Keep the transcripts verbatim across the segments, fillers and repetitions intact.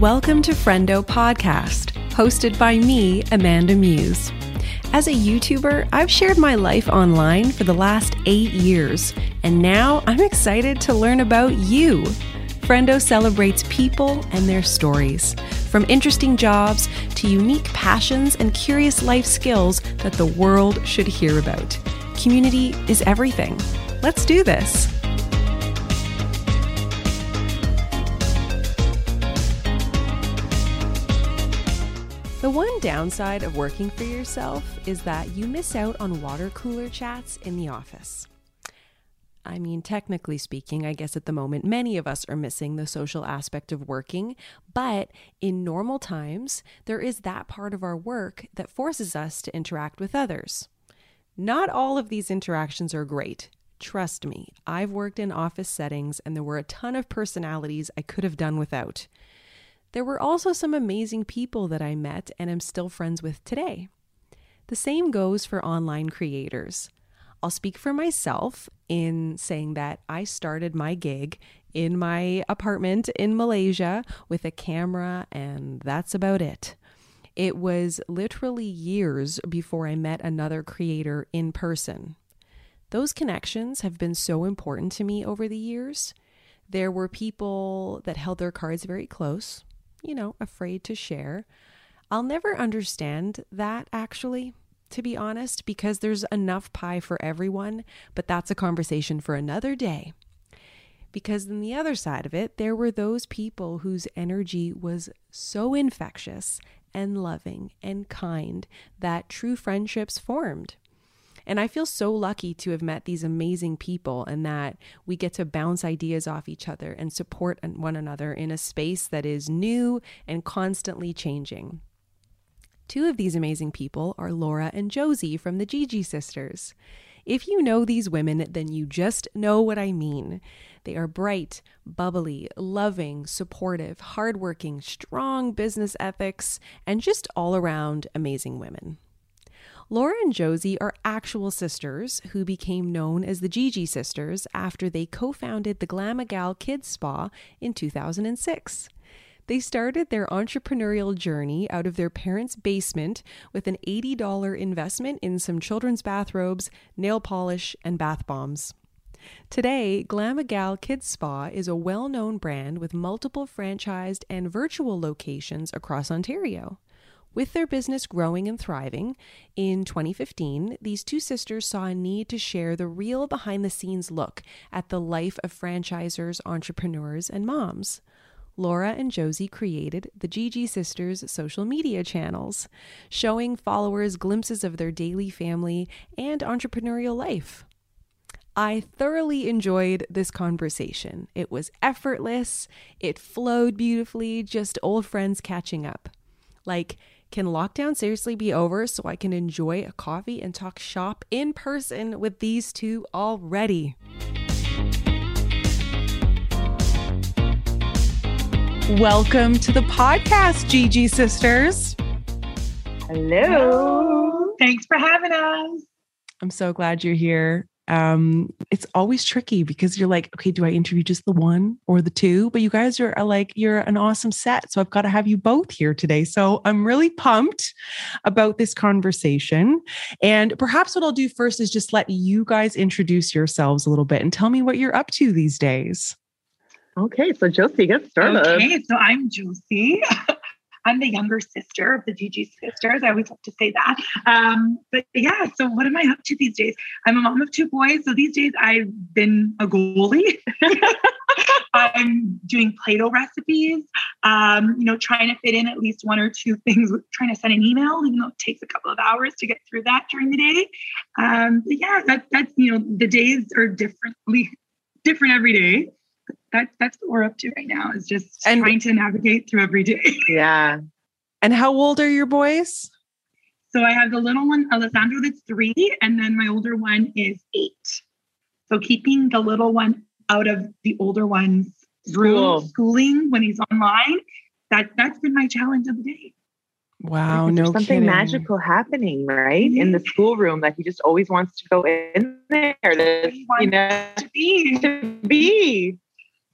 Welcome to Frendo Podcast, hosted by me, Amanda Muse. As a YouTuber, I've shared my life online for the last eight years, and now I'm excited to learn about you. Frendo celebrates people and their stories, from interesting jobs to unique passions and curious life skills that the world should hear about. Community is everything. Let's do this. The one downside of working for yourself is that you miss out on water cooler chats in the office. I mean, technically speaking, I guess at the moment, many of us are missing the social aspect of working, but in normal times, there is that part of our work that forces us to interact with others. Not all of these interactions are great. Trust me, I've worked in office settings and there were a ton of personalities I could have done without. There were also some amazing people that I met and am still friends with today. The same goes for online creators. I'll speak for myself in saying that I started my gig in my apartment in Malaysia with a camera, and that's about it. It was literally years before I met another creator in person. Those connections have been so important to me over the years. There were people that held their cards very close, you know, afraid to share. I'll never understand that, actually, to be honest, because there's enough pie for everyone, but that's a conversation for another day. Because on the other side of it, there were those people whose energy was so infectious and loving and kind that true friendships formed. And I feel so lucky to have met these amazing people and that we get to bounce ideas off each other and support one another in a space that is new and constantly changing. Two of these amazing people are Laura and Josie from the Gigi Sisters. If you know these women, then you just know what I mean. They are bright, bubbly, loving, supportive, hardworking, strong business ethics, and just all-around amazing women. Laura and Josie are actual sisters who became known as the Gigi Sisters after they co-founded the Glamagal Kids Spa in two thousand six. They started their entrepreneurial journey out of their parents' basement with an eighty dollars investment in some children's bathrobes, nail polish, and bath bombs. Today, Glamagal Kids Spa is a well-known brand with multiple franchised and virtual locations across Ontario. With their business growing and thriving, in twenty fifteen, these two sisters saw a need to share the real behind-the-scenes look at the life of franchisors, entrepreneurs, and moms. Laura and Josie created the Gigi Sisters social media channels, showing followers glimpses of their daily family and entrepreneurial life. I thoroughly enjoyed this conversation. It was effortless, it flowed beautifully, just old friends catching up. Like, can lockdown seriously be over so I can enjoy a coffee and talk shop in person with these two already? Welcome to the podcast, Gigi Sisters. Hello. Hello. Thanks for having us. I'm so glad you're here. Um, it's always tricky because you're like, okay, do I interview just the one or the two? But you guys are, are like, you're an awesome set. So I've got to have you both here today. So I'm really pumped about this conversation. And perhaps what I'll do first is just let you guys introduce yourselves a little bit and tell me what you're up to these days. Okay. So Josie, get started. Okay. So I'm Josie. I'm the younger sister of the Gigi Sisters. I always have to say that. Um, but yeah, so what am I up to these days? I'm a mom of two boys. So these days I've been a goalie. I'm doing Play-Doh recipes, um, you know, trying to fit in at least one or two things, trying to send an email, even though it takes a couple of hours to get through that during the day. Um, but yeah, that, that's, you know, the days are differently different every day. That, that's what we're up to right now is just and, trying to navigate through every day. Yeah. And how old are your boys? So I have the little one, Alessandro, that's three. And then my older one is eight. So keeping the little one out of the older one's room, schooling when he's online, that, that's been my challenge of the day. Wow. No something kidding. Magical happening, right? Mm-hmm. In the schoolroom, like he just always wants to go in there. This, you know, to be. To be.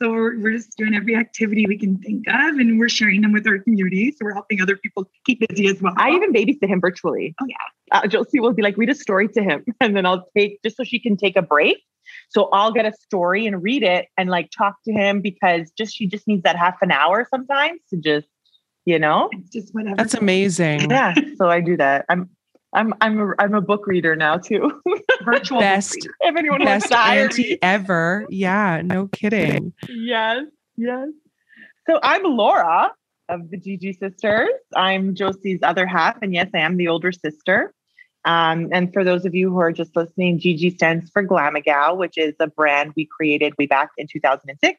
So we're, we're just doing every activity we can think of, and we're sharing them with our community. So we're helping other people keep busy as well. I even babysit him virtually. Oh, yeah. Uh, Josie will be like, read a story to him. And then I'll take, just so she can take a break. So I'll get a story and read it and like talk to him, because just, she just needs that half an hour sometimes to just, you know, it's just whatever. That's amazing. Yeah. So I do that. I'm, I'm, I'm, a, I'm a book reader now too. Virtual best, book if anyone best auntie ever. Yeah. No kidding. Yes. Yes. So I'm Laura of the Gigi Sisters. I'm Josie's other half. And yes, I am the older sister. Um, and for those of you who are just listening, Gigi stands for Glamagal, which is a brand we created way back in two thousand six.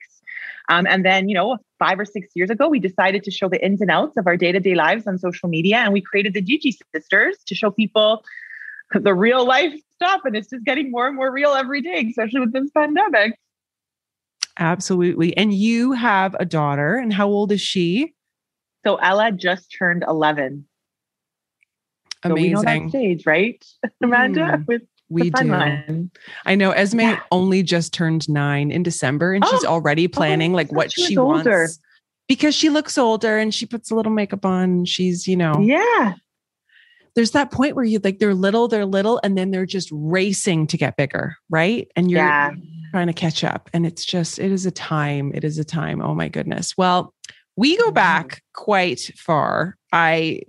Um, and then, you know, five or six years ago, we decided to show the ins and outs of our day-to-day lives on social media. And we created the Gigi Sisters to show people the real life stuff. And it's just getting more and more real every day, especially with this pandemic. Absolutely. And you have a daughter, and how old is she? So Ella just turned eleven. So amazing. We know that stage, right, Amanda? Mm, With we do. Line. I know Esme yeah. only just turned nine in December, and oh, she's already planning oh, like what she older. wants, because she looks older and she puts a little makeup on. And she's, you know, yeah. There's that point where you like they're little, they're little, and then they're just racing to get bigger, right? And you're yeah. trying to catch up, and it's just it is a time. It is a time. Oh my goodness. Well, we go back quite far. I.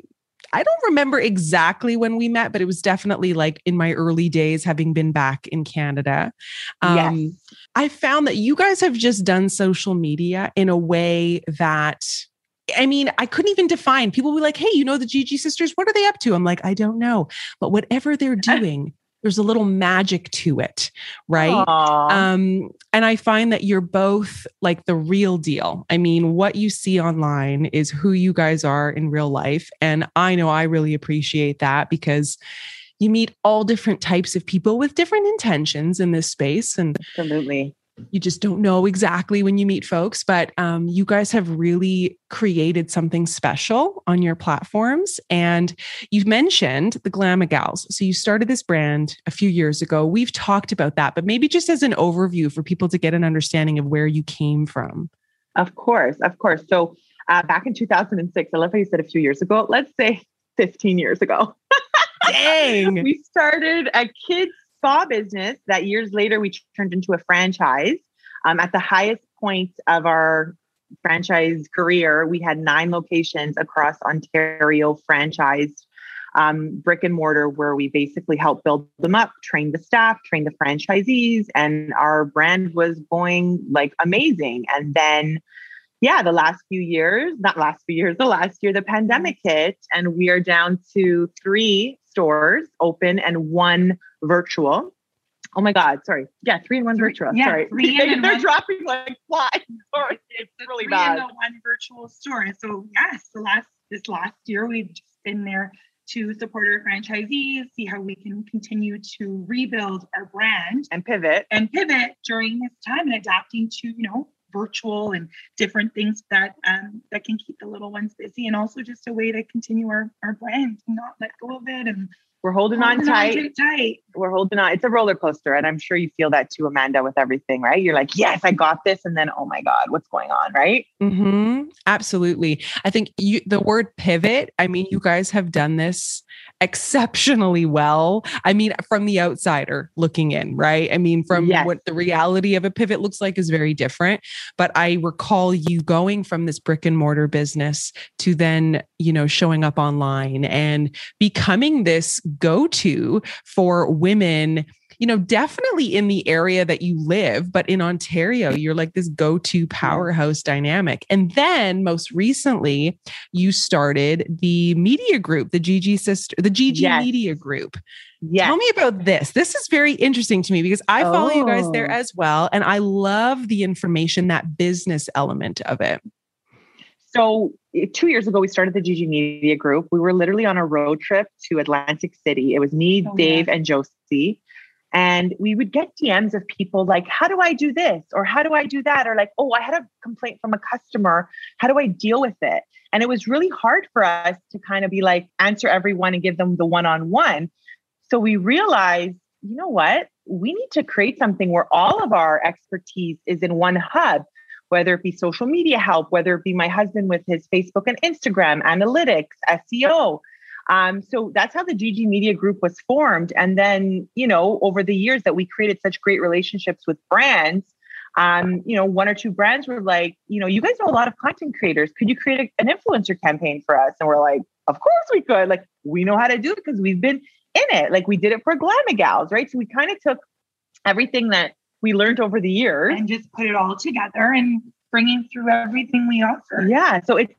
I don't remember exactly when we met, but it was definitely like in my early days, having been back in Canada. Um, yes. I found that you guys have just done social media in a way that, I mean, I couldn't even define. People were like, hey, you know, the Gigi Sisters, what are they up to? I'm like, I don't know. But whatever they're doing, there's a little magic to it, right? Um, and I find that you're both like the real deal. I mean, what you see online is who you guys are in real life. And I know I really appreciate that, because you meet all different types of people with different intentions in this space. And absolutely. You just don't know exactly when you meet folks, but um, you guys have really created something special on your platforms. And you've mentioned the Glamagals. So you started this brand a few years ago. We've talked about that, but maybe just as an overview for people to get an understanding of where you came from. Of course, of course. So uh, back in two thousand six, I love how you said a few years ago, let's say fifteen years ago. Dang. We started a kids' spa business that years later we turned into a franchise. Um, at the highest point of our franchise career, we had nine locations across Ontario, franchised um, brick and mortar, where we basically helped build them up, train the staff, train the franchisees, and our brand was going like amazing. And then, yeah, the last few years, not last few years, the last year, the pandemic hit, and we are down to three stores open and one virtual. Oh my God. Sorry. Yeah. Three and one three, virtual. Yeah, sorry. Three they, and they're one. dropping like flies. Sorry, it's really three bad. Three and one virtual store. So yes, the last, this last year, we've just been there to support our franchisees, see how we can continue to rebuild our brand and pivot and pivot during this time, and adapting to, you know, virtual and different things that um, that can keep the little ones busy, and also just a way to continue our, our brand, not let go of it. And we're holding, holding on tight. On tight. We're holding on. It's a roller coaster. And I'm sure you feel that too, Amanda, with everything, right? You're like, yes, I got this. And then, oh my God, what's going on, right? Mm-hmm. Absolutely. I think you, the word pivot, I mean, you guys have done this exceptionally well. I mean, from the outsider looking in, right? I mean, from yes. what the reality of a pivot looks like is very different. But I recall you going from this brick and mortar business to then, you know, showing up online and becoming this go-to for women, you know, definitely in the area that you live, but in Ontario, you're like this go-to powerhouse dynamic. And then most recently, you started the media group, the Gigi Sister, the Gigi yes. Media Group. Yes. Tell me about this. This is very interesting to me, because I oh. follow you guys there as well. And I love the information, that business element of it. So two years ago, we started the Gigi Media Group. We were literally on a road trip to Atlantic City. It was me, oh, Dave, yeah. and Josie. And we would get D Ms of people like, how do I do this? Or how do I do that? Or like, oh, I had a complaint from a customer. How do I deal with it? And it was really hard for us to kind of be like, answer everyone and give them the one-on-one. So we realized, you know what? We need to create something where all of our expertise is in one hub, whether it be social media help, whether it be my husband with his Facebook and Instagram, analytics, S E O. Um, so that's how the Gigi Media Group was formed. And then, you know, over the years that we created such great relationships with brands, um, you know, one or two brands were like, you know, you guys know a lot of content creators. Could you create a, an influencer campaign for us? And we're like, of course we could. Like, we know how to do it because we've been in it. Like, we did it for Glamagals, right? So we kind of took everything that we learned over the years and just put it all together and bringing through everything we offer. Yeah. So it's,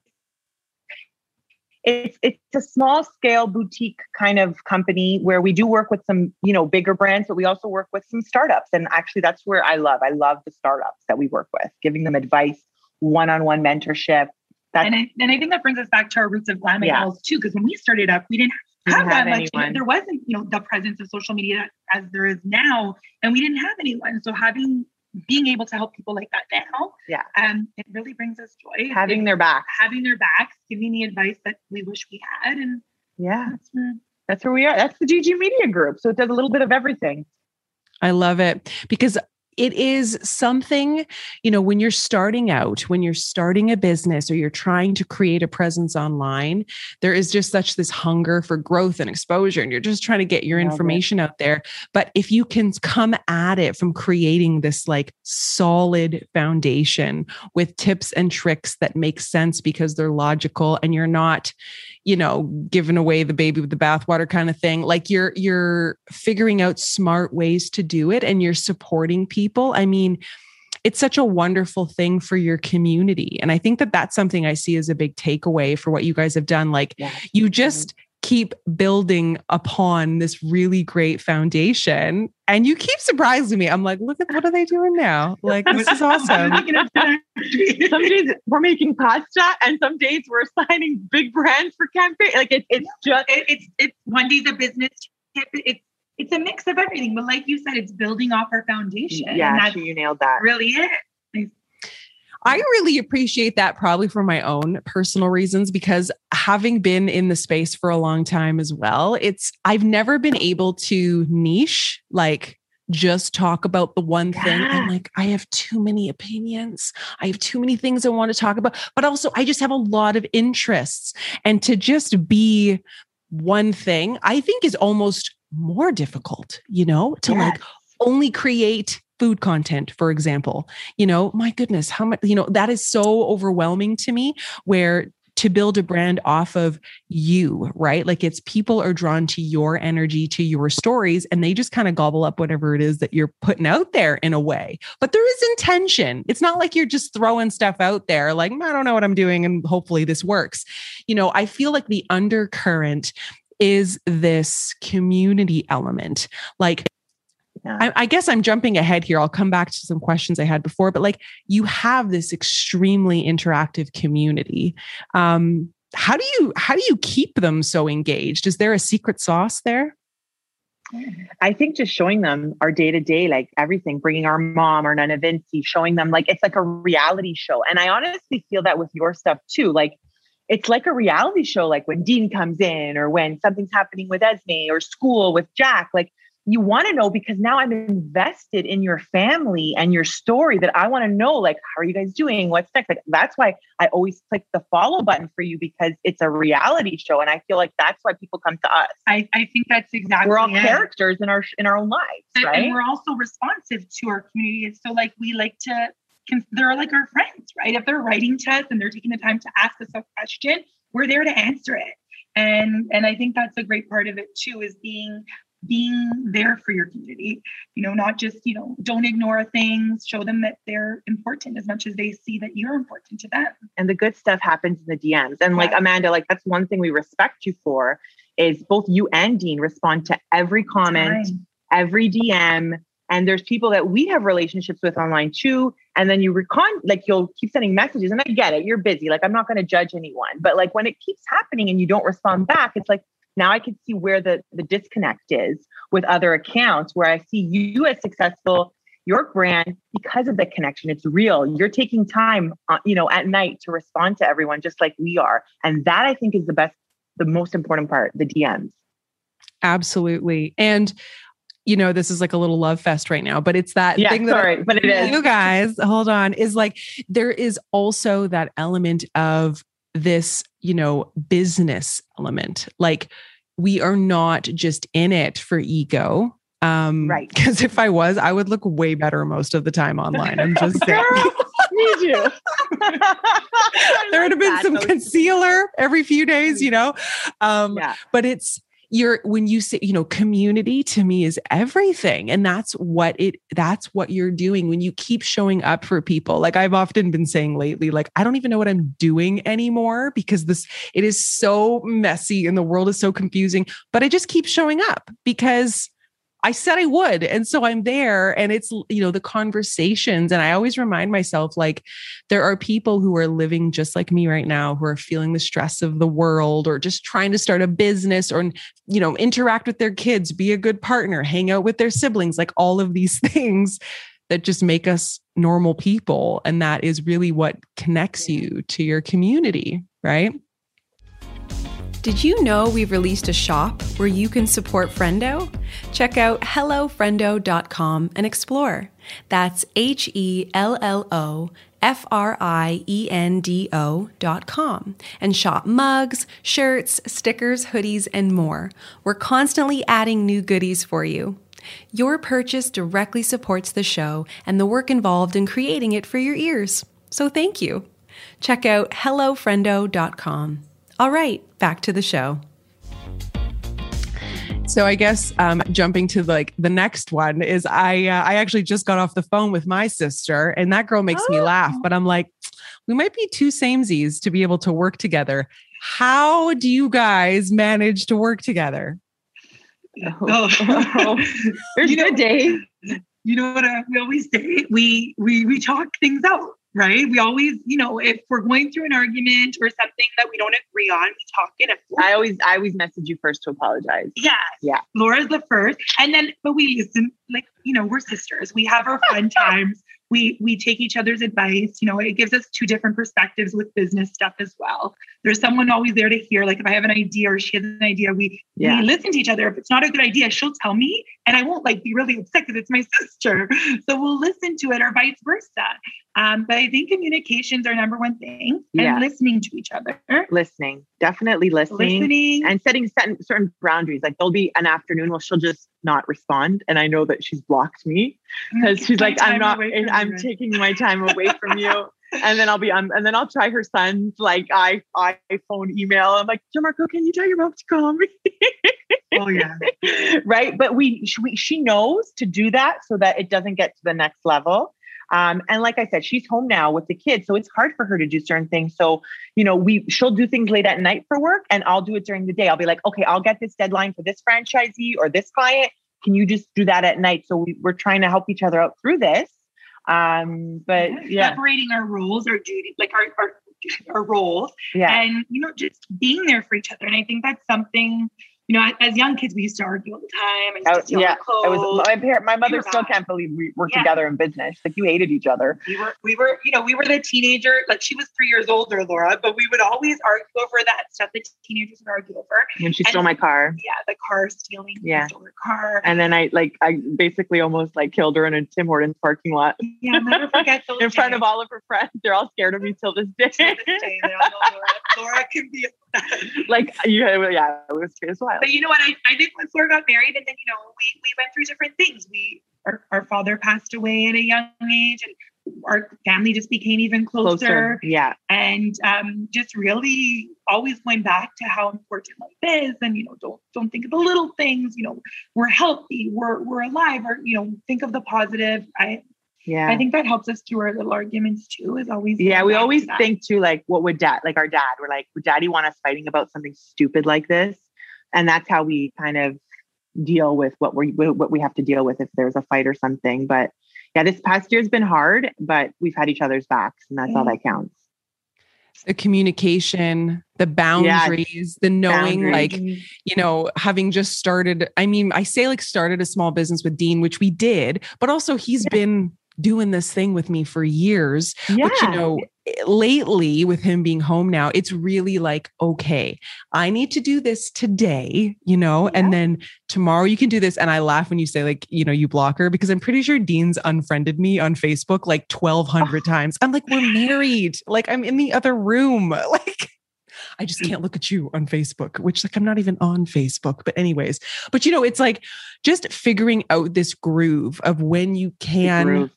It's it's a small scale boutique kind of company where we do work with some, you know, bigger brands, but we also work with some startups. And actually that's where I love. I love the startups that we work with, giving them advice, one-on-one mentorship. That's, and, I, and I think that brings us back to our roots of Glamagals yeah. too, because when we started up, we didn't have, didn't have that anyone. much. There wasn't, you know, the presence of social media as there is now, and we didn't have anyone. So having being able to help people like that now, yeah, um, it really brings us joy. Having it, their back, having their backs, giving the advice that we wish we had, and yeah, that's where, that's where we are. That's the Gigi Media Group. So it does a little bit of everything. I love it because it is something, you know, when you're starting out, when you're starting a business or you're trying to create a presence online, there is just such this hunger for growth and exposure, and you're just trying to get your information out there. But if you can come at it from creating this like solid foundation with tips and tricks that make sense because they're logical and you're not, you know, giving away the baby with the bathwater kind of thing, like you're, you're figuring out smart ways to do it and you're supporting people. People. I mean, it's such a wonderful thing for your community. And I think that that's something I see as a big takeaway for what you guys have done. Like yeah. you just keep building upon this really great foundation and you keep surprising me. I'm like, look at, what are they doing now? Like, this is awesome. Some days we're making pasta and some days we're signing big brands for campaign. Like it, it's just, it, it's, it's one day's a business tip. It's, It's a mix of everything, but like you said, it's building off our foundation. Yeah, and that's you nailed that. Really it. I really appreciate that probably for my own personal reasons, because having been in the space for a long time as well, it's, I've never been able to niche, like just talk about the one yeah. thing. I'm like, I have too many opinions. I have too many things I want to talk about, but also I just have a lot of interests, and to just be one thing, I think is almost more difficult, you know, to yes. like only create food content, for example, you know, my goodness, how much, you know, that is so overwhelming to me, where to build a brand off of you, right? Like it's people are drawn to your energy, to your stories, and they just kind of gobble up whatever it is that you're putting out there in a way, but there is intention. It's not like you're just throwing stuff out there. Like, I don't know what I'm doing and hopefully this works. You know, I feel like the undercurrent is this community element. Like, yeah. I, I guess I'm jumping ahead here. I'll come back to some questions I had before, but like you have this extremely interactive community. Um, how do you, how do you keep them so engaged? Is there a secret sauce there? I think just showing them our day-to-day, like everything, bringing our mom, our Nana Vinci, showing them like, it's like a reality show. And I honestly feel that with your stuff too. Like, it's like a reality show, like when Dean comes in or when something's happening with Esme or school with Jack, like you want to know, because now I'm invested in your family and your story, that I want to know, like, how are you guys doing? What's next? Like, that's why I always click the follow button for you, because it's a reality show. And I feel like that's why people come to us. I, I think that's exactly, we're all it. characters in our, in our own lives. And, right? and we're also responsive to our community. And so like, we like to, they're like our friends, right? If they're writing to us and they're taking the time to ask us a question, we're there to answer it. And, and I think that's a great part of it too, is being, being there for your community, you know, not just, you know, don't ignore things, show them that they're important as much as they see that you're important to them. And the good stuff happens in the D Ms. And yeah. like Amanda, like that's one thing we respect you for, is both you and Dean respond to every comment, Time. every D M. And there's people that we have relationships with online too. And then you recon, like you'll keep sending messages, and I get it, you're busy. Like I'm not going to judge anyone, but like when it keeps happening and you don't respond back, it's like, now I can see where the, the disconnect is with other accounts, where I see you as successful, your brand, because of the connection. It's real. You're taking time, uh, you know, at night to respond to everyone, just like we are. And that I think is the best, the most important part, the D Ms. Absolutely. And you know, this is like a little love fest right now, but it's that yeah, thing that sorry, I, but it is. You guys, hold on, is like, there is also that element of this, you know, business element. Like, we are not just in it for ego. Um, right. Because if I was, I would look way better most of the time online. I'm just saying. Need you. There would have been some concealer every few days, you know. Um, yeah. But it's you're when you say, you know, community to me is everything, and that's what it. That's what you're doing when you keep showing up for people. Like I've often been saying lately, like I don't even know what I'm doing anymore because this it is so messy and the world is so confusing. But I just keep showing up because I said I would. And so I'm there, and it's, you know, the conversations. And I always remind myself, like, there are people who are living just like me right now, who are feeling the stress of the world, or just trying to start a business, or, you know, interact with their kids, be a good partner, hang out with their siblings, like all of these things that just make us normal people. And that is really what connects you to your community, right? Did you know we've released a shop where you can support Frendo? Check out hello frendo dot com and explore. That's H E L L O F R I E N D O dot com, and shop mugs, shirts, stickers, hoodies, and more. We're constantly adding new goodies for you. Your purchase directly supports the show and the work involved in creating it for your ears. So thank you. Check out hello frendo dot com. All right, back to the show. So I guess um, jumping to like the next one is I uh, I actually just got off the phone with my sister, and that girl makes oh. me laugh, but I'm like, we might be two samesies to be able to work together. How do you guys manage to work together? Oh, there's you no know, day. You know what I, we always say? We we we talk things out. Right. We always, you know, if we're going through an argument or something that we don't agree on, we talk it out. I always, I always message you first to apologize. Yeah. Yeah. Laura's the first. And then, but we listen, like, you know, we're sisters. We have our fun times. We, we take each other's advice. You know, it gives us two different perspectives with business stuff as well. There's someone always there to hear. Like if I have an idea or she has an idea, we, yeah. we listen to each other. If it's not a good idea, she'll tell me, and I won't like be really upset because it's my sister. So we'll listen to it, or vice versa. Um, but I think communication's our number one thing, and yeah. listening to each other. Listening, definitely listening, listening. And setting certain, certain boundaries. Like there'll be an afternoon where she'll just not respond, and I know that she's blocked me because she's like, I'm not, I'm you. taking my time away from you. And then I'll be, um, and then I'll try her son's like I, I phone email. I'm like, Gianmarco, can you tell your mom to call me? Oh yeah, right. But we, she, we, she knows to do that so that it doesn't get to the next level. Um, and like I said, she's home now with the kids, so it's hard for her to do certain things. So, you know, we, she'll do things late at night for work, and I'll do it during the day. I'll be like, okay, I'll get this deadline for this franchisee or this client. Can you just do that at night? So we, we're trying to help each other out through this. Um, but yeah. Separating our roles, our duties, like our, our, our roles yeah. and, you know, just being there for each other. And I think that's something, you know, as young kids, we used to argue all the time. I used to I, yeah, I was, my, parents, my mother we still bad. Can't believe we were yeah. together in business. Like you hated each other. We were, we were, you know, we were the teenager. Like she was three years older, Laura, but we would always argue over that stuff that teenagers would argue over. When she stole and, my car. Yeah, the car stealing. Yeah, stole her car. And then I like I basically almost like killed her in a Tim Hortons parking lot. Yeah, I'll never forget those. In days. Front of all of her friends, they're all scared of me till this day. Till this day, they all know Laura. Laura can be. Like you, yeah, it was as well. But you know what? I, I think once Laura got married, and then, you know, we, we went through different things. We, our, our father passed away at a young age, and our family just became even closer. closer. Yeah. And, um, just really always going back to how important life is. And, you know, don't, don't think of the little things, you know, we're healthy, we're, we're alive, or, you know, think of the positive. I, Yeah. I think that helps us through our little arguments too, is always. Yeah. We always to think too, like, what would dad, like our dad, we're like, would daddy want us fighting about something stupid like this? And that's how we kind of deal with what we, what we have to deal with if there's a fight or something. But yeah, this past year has been hard, but we've had each other's backs, and that's yeah. all that counts. The communication, the boundaries, yeah. the knowing, boundaries. Like, you know, having just started, I mean, I say like started a small business with Dean, which we did, but also he's yeah. been doing this thing with me for years, yeah. which, you know, lately with him being home now, it's really like, okay, I need to do this today, you know, yeah. and then tomorrow you can do this. And I laugh when you say like, you know, you block her, because I'm pretty sure Dean's unfriended me on Facebook like twelve hundred oh. times. I'm like, we're married. Like I'm in the other room. Like I just can't look at you on Facebook, which like, I'm not even on Facebook, but anyways, but you know, it's like just figuring out this groove of when you can,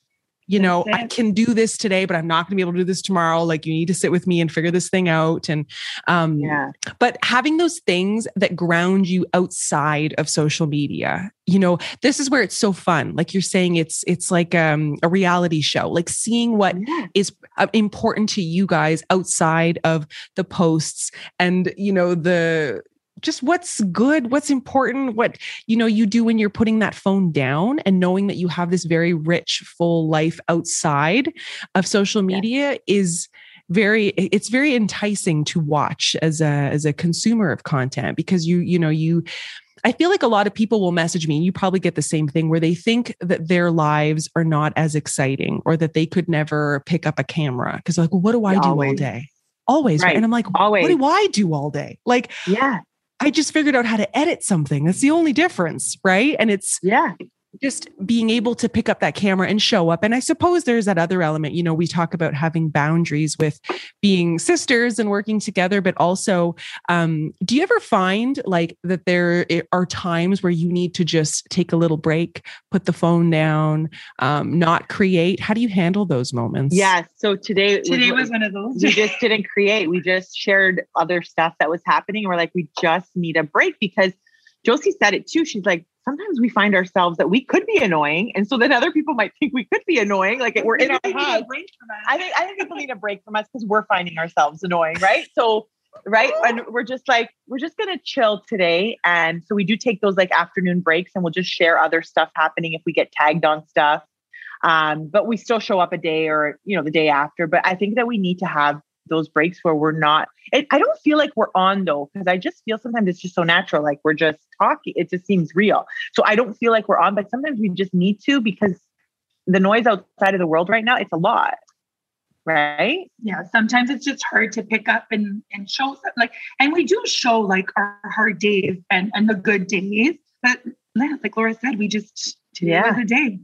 you know, I can do this today, but I'm not going to be able to do this tomorrow. Like you need to sit with me and figure this thing out. And, um, yeah. but having those things that ground you outside of social media, you know, this is where it's so fun. Like you're saying, it's, it's like, um, a reality show, like seeing what yeah. is important to you guys outside of the posts and, you know, the, just what's good, what's important, what, you know, you do when you're putting that phone down and knowing that you have this very rich, full life outside of social media yeah. is very, it's very enticing to watch as a, as a consumer of content, because you, you know, you, I feel like a lot of people will message me, and you probably get the same thing, where they think that their lives are not as exciting or that they could never pick up a camera. 'Cause like, well, what do I do all day? Always. Right. Right? And I'm like, always. What do I do all day? Like, yeah. I just figured out how to edit something. That's the only difference, right? And it's yeah, just being able to pick up that camera and show up. And I suppose there's that other element, you know, we talk about having boundaries with being sisters and working together, but also, um, do you ever find like that there are times where you need to just take a little break, put the phone down, um, not create? How do you handle those moments? Yeah. So today, today was, was one of those. We just didn't create. We just shared other stuff that was happening. We're like, we just need a break, because Josie said it too. She's like, sometimes we find ourselves that we could be annoying. And so then other people might think we could be annoying. Like we're in our head. I think, I think people need a break from us because we're finding ourselves annoying. Right. So, right. And we're just like, we're just going to chill today. And so we do take those like afternoon breaks, and we'll just share other stuff happening if we get tagged on stuff. Um, but we still show up a day or, you know, the day after. But I think that we need to have those breaks where we're not, it, I don't feel like we're on though, because I just feel sometimes it's just so natural. Like we're just talking, it just seems real. So I don't feel like we're on, but sometimes we just need to, because the noise outside of the world right now, it's a lot. Right. Yeah. Sometimes it's just hard to pick up and, and show like, and we do show like our hard days and, and the good days, but like Laura said, we just, today yeah. was a day.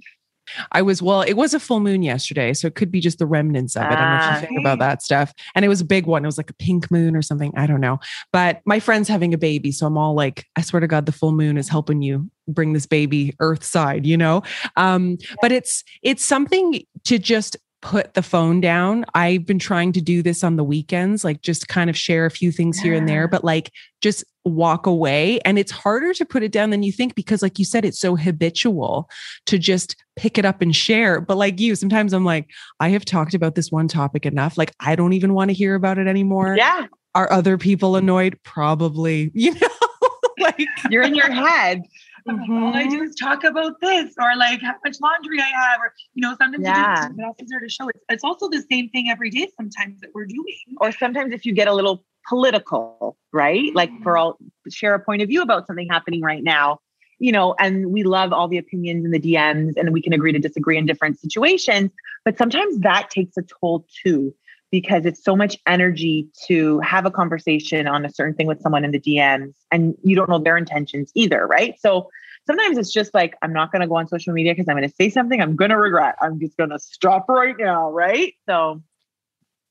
I was, well, it was a full moon yesterday, so it could be just the remnants of it. I don't know if you think about that stuff. And it was a big one. It was like a pink moon or something. I don't know. But my friend's having a baby. So I'm all like, I swear to God, the full moon is helping you bring this baby earthside, you know? Um, but it's, it's something to just put the phone down. I've been trying to do this on the weekends, like just kind of share a few things here and there, but like just walk away. And it's harder to put it down than you think, because like you said, it's so habitual to just pick it up and share. But like you, sometimes I'm like, I have talked about this one topic enough. Like, I don't even want to hear about it anymore. Yeah. Are other people annoyed? Probably, you know, like you're in your head. Mm-hmm. All I do is talk about this, or like how much laundry I have, or, you know, sometimes yeah. it else is there to show. It's, it's also the same thing every day sometimes that we're doing. Or sometimes if you get a little political, right? Like for all, share a point of view about something happening right now, you know, and we love all the opinions and the D Ms, and we can agree to disagree in different situations. But sometimes that takes a toll too, because it's so much energy to have a conversation on a certain thing with someone in the D Ms, and you don't know their intentions either. Right. So sometimes it's just like, I'm not going to go on social media because I'm going to say something I'm going to regret. I'm just going to stop right now. Right. So.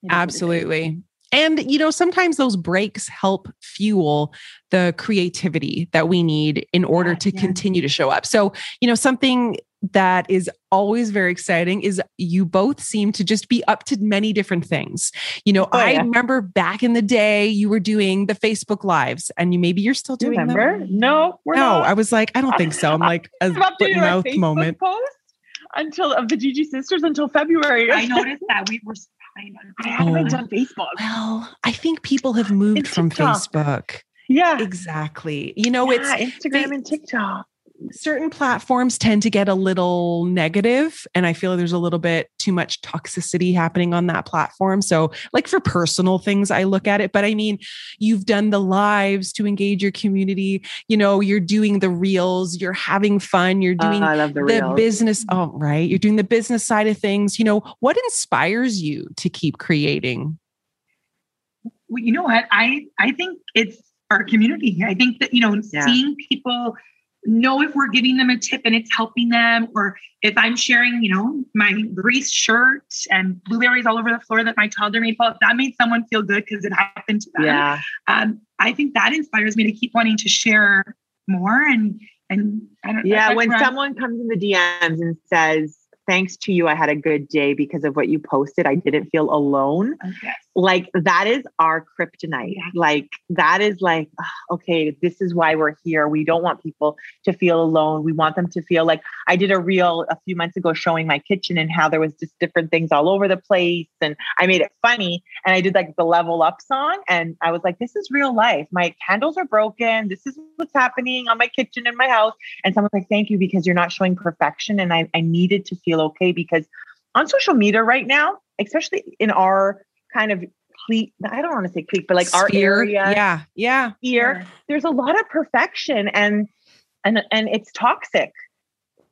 You know, absolutely. And, you know, sometimes those breaks help fuel the creativity that we need in order yeah, to yeah. continue to show up. So, you know, something that is always very exciting is you both seem to just be up to many different things. You know, oh, I yeah. remember back in the day you were doing the Facebook Lives, and you maybe you're still doing you remember? them. No, we're no, not. I was like, I don't think so. I'm like a foot mouth moment. Post until of the Gigi Sisters until February. I noticed that we were. I know. I haven't oh. done Facebook. Well, I think people have moved from TikTok. Facebook. Yeah, exactly. You know, yeah, it's Instagram they, and TikTok. certain platforms tend to get a little negative, and I feel there's a little bit too much toxicity happening on that platform. So like for personal things, I look at it, but I mean, you've done the lives to engage your community. You know, you're doing the reels, you're having fun, you're doing uh, I love the, the business. Oh, right. You're doing the business side of things. You know, what inspires you to keep creating? Well, you know what? I, I think it's our community. I think that, you know, yeah. seeing people know if we're giving them a tip and it's helping them, or if I'm sharing, you know, my Reese shirt and blueberries all over the floor that my toddler made fall, if that made someone feel good because it happened to them. Yeah. Um, I think that inspires me to keep wanting to share more. And, and I don't know. Yeah. When someone comes in the D Ms and says, thanks to you, I had a good day because of what you posted. I didn't feel alone. Okay. Like that is our kryptonite. Yeah. Like that is like, okay, this is why we're here. We don't want people to feel alone. We want them to feel like I did a reel a few months ago showing my kitchen and how there was just different things all over the place. And I made it funny. And I did like the level up song. And I was like, this is real life. My candles are broken. This is what's happening on my kitchen in my house. And someone's like, thank you, because you're not showing perfection. And I, I needed to feel okay, because on social media right now, especially in our kind of clique, I don't want to say clique, but like sphere. Our area, yeah, yeah, here, yeah. there's a lot of perfection, and and and it's toxic.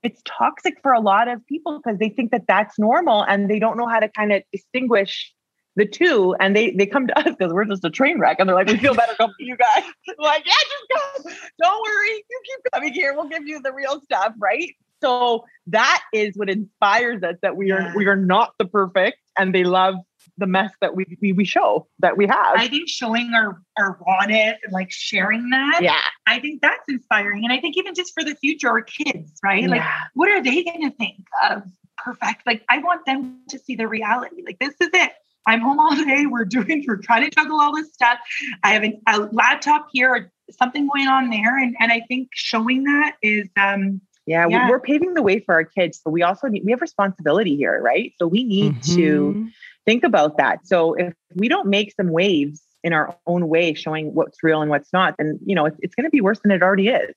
It's toxic for a lot of people because they think that that's normal, and they don't know how to kind of distinguish the two. And they they come to us because we're just a train wreck, and they're like, we feel better coming to you guys. We're like, yeah, just come. Don't worry, you keep coming here. We'll give you the real stuff, right? So that is what inspires us, that we are yeah. we are not the perfect, and they love the mess that we, we we show that we have. I think showing our our rawness and like sharing that, yeah, I think that's inspiring. And I think even just for the future, our kids, right? Yeah. Like, what are they going to think of perfect? Like, I want them to see the reality. Like, this is it. I'm home all day. We're doing. We're trying to juggle all this stuff. I have an, a laptop here, something going on there, and and I think showing that is. um Yeah, yeah, we're paving the way for our kids. So we also need, we have responsibility here, right? So we need mm-hmm. to think about that. So if we don't make some waves in our own way, showing what's real and what's not, then, you know, it's, it's going to be worse than it already is.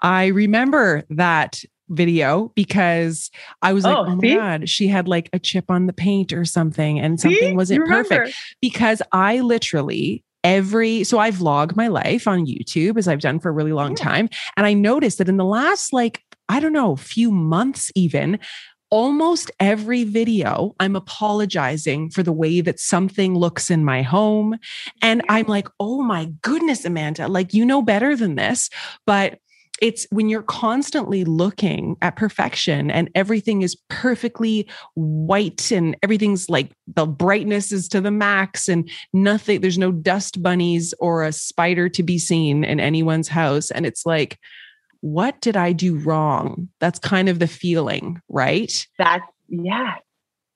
I remember that video because I was oh, like, oh see? my God, she had like a chip on the paint or something, and something see? wasn't perfect, because I literally... Every, so I vlog my life on YouTube, as I've done for a really long yeah. time. And I noticed that in the last, like, I don't know, few months, even almost every video, I'm apologizing for the way that something looks in my home. And I'm like, oh my goodness, Amanda, like, you know better than this. But it's when you're constantly looking at perfection and everything is perfectly white and everything's like the brightness is to the max and nothing, there's no dust bunnies or a spider to be seen in anyone's house. And it's like, what did I do wrong? That's kind of the feeling, right? That's, yeah.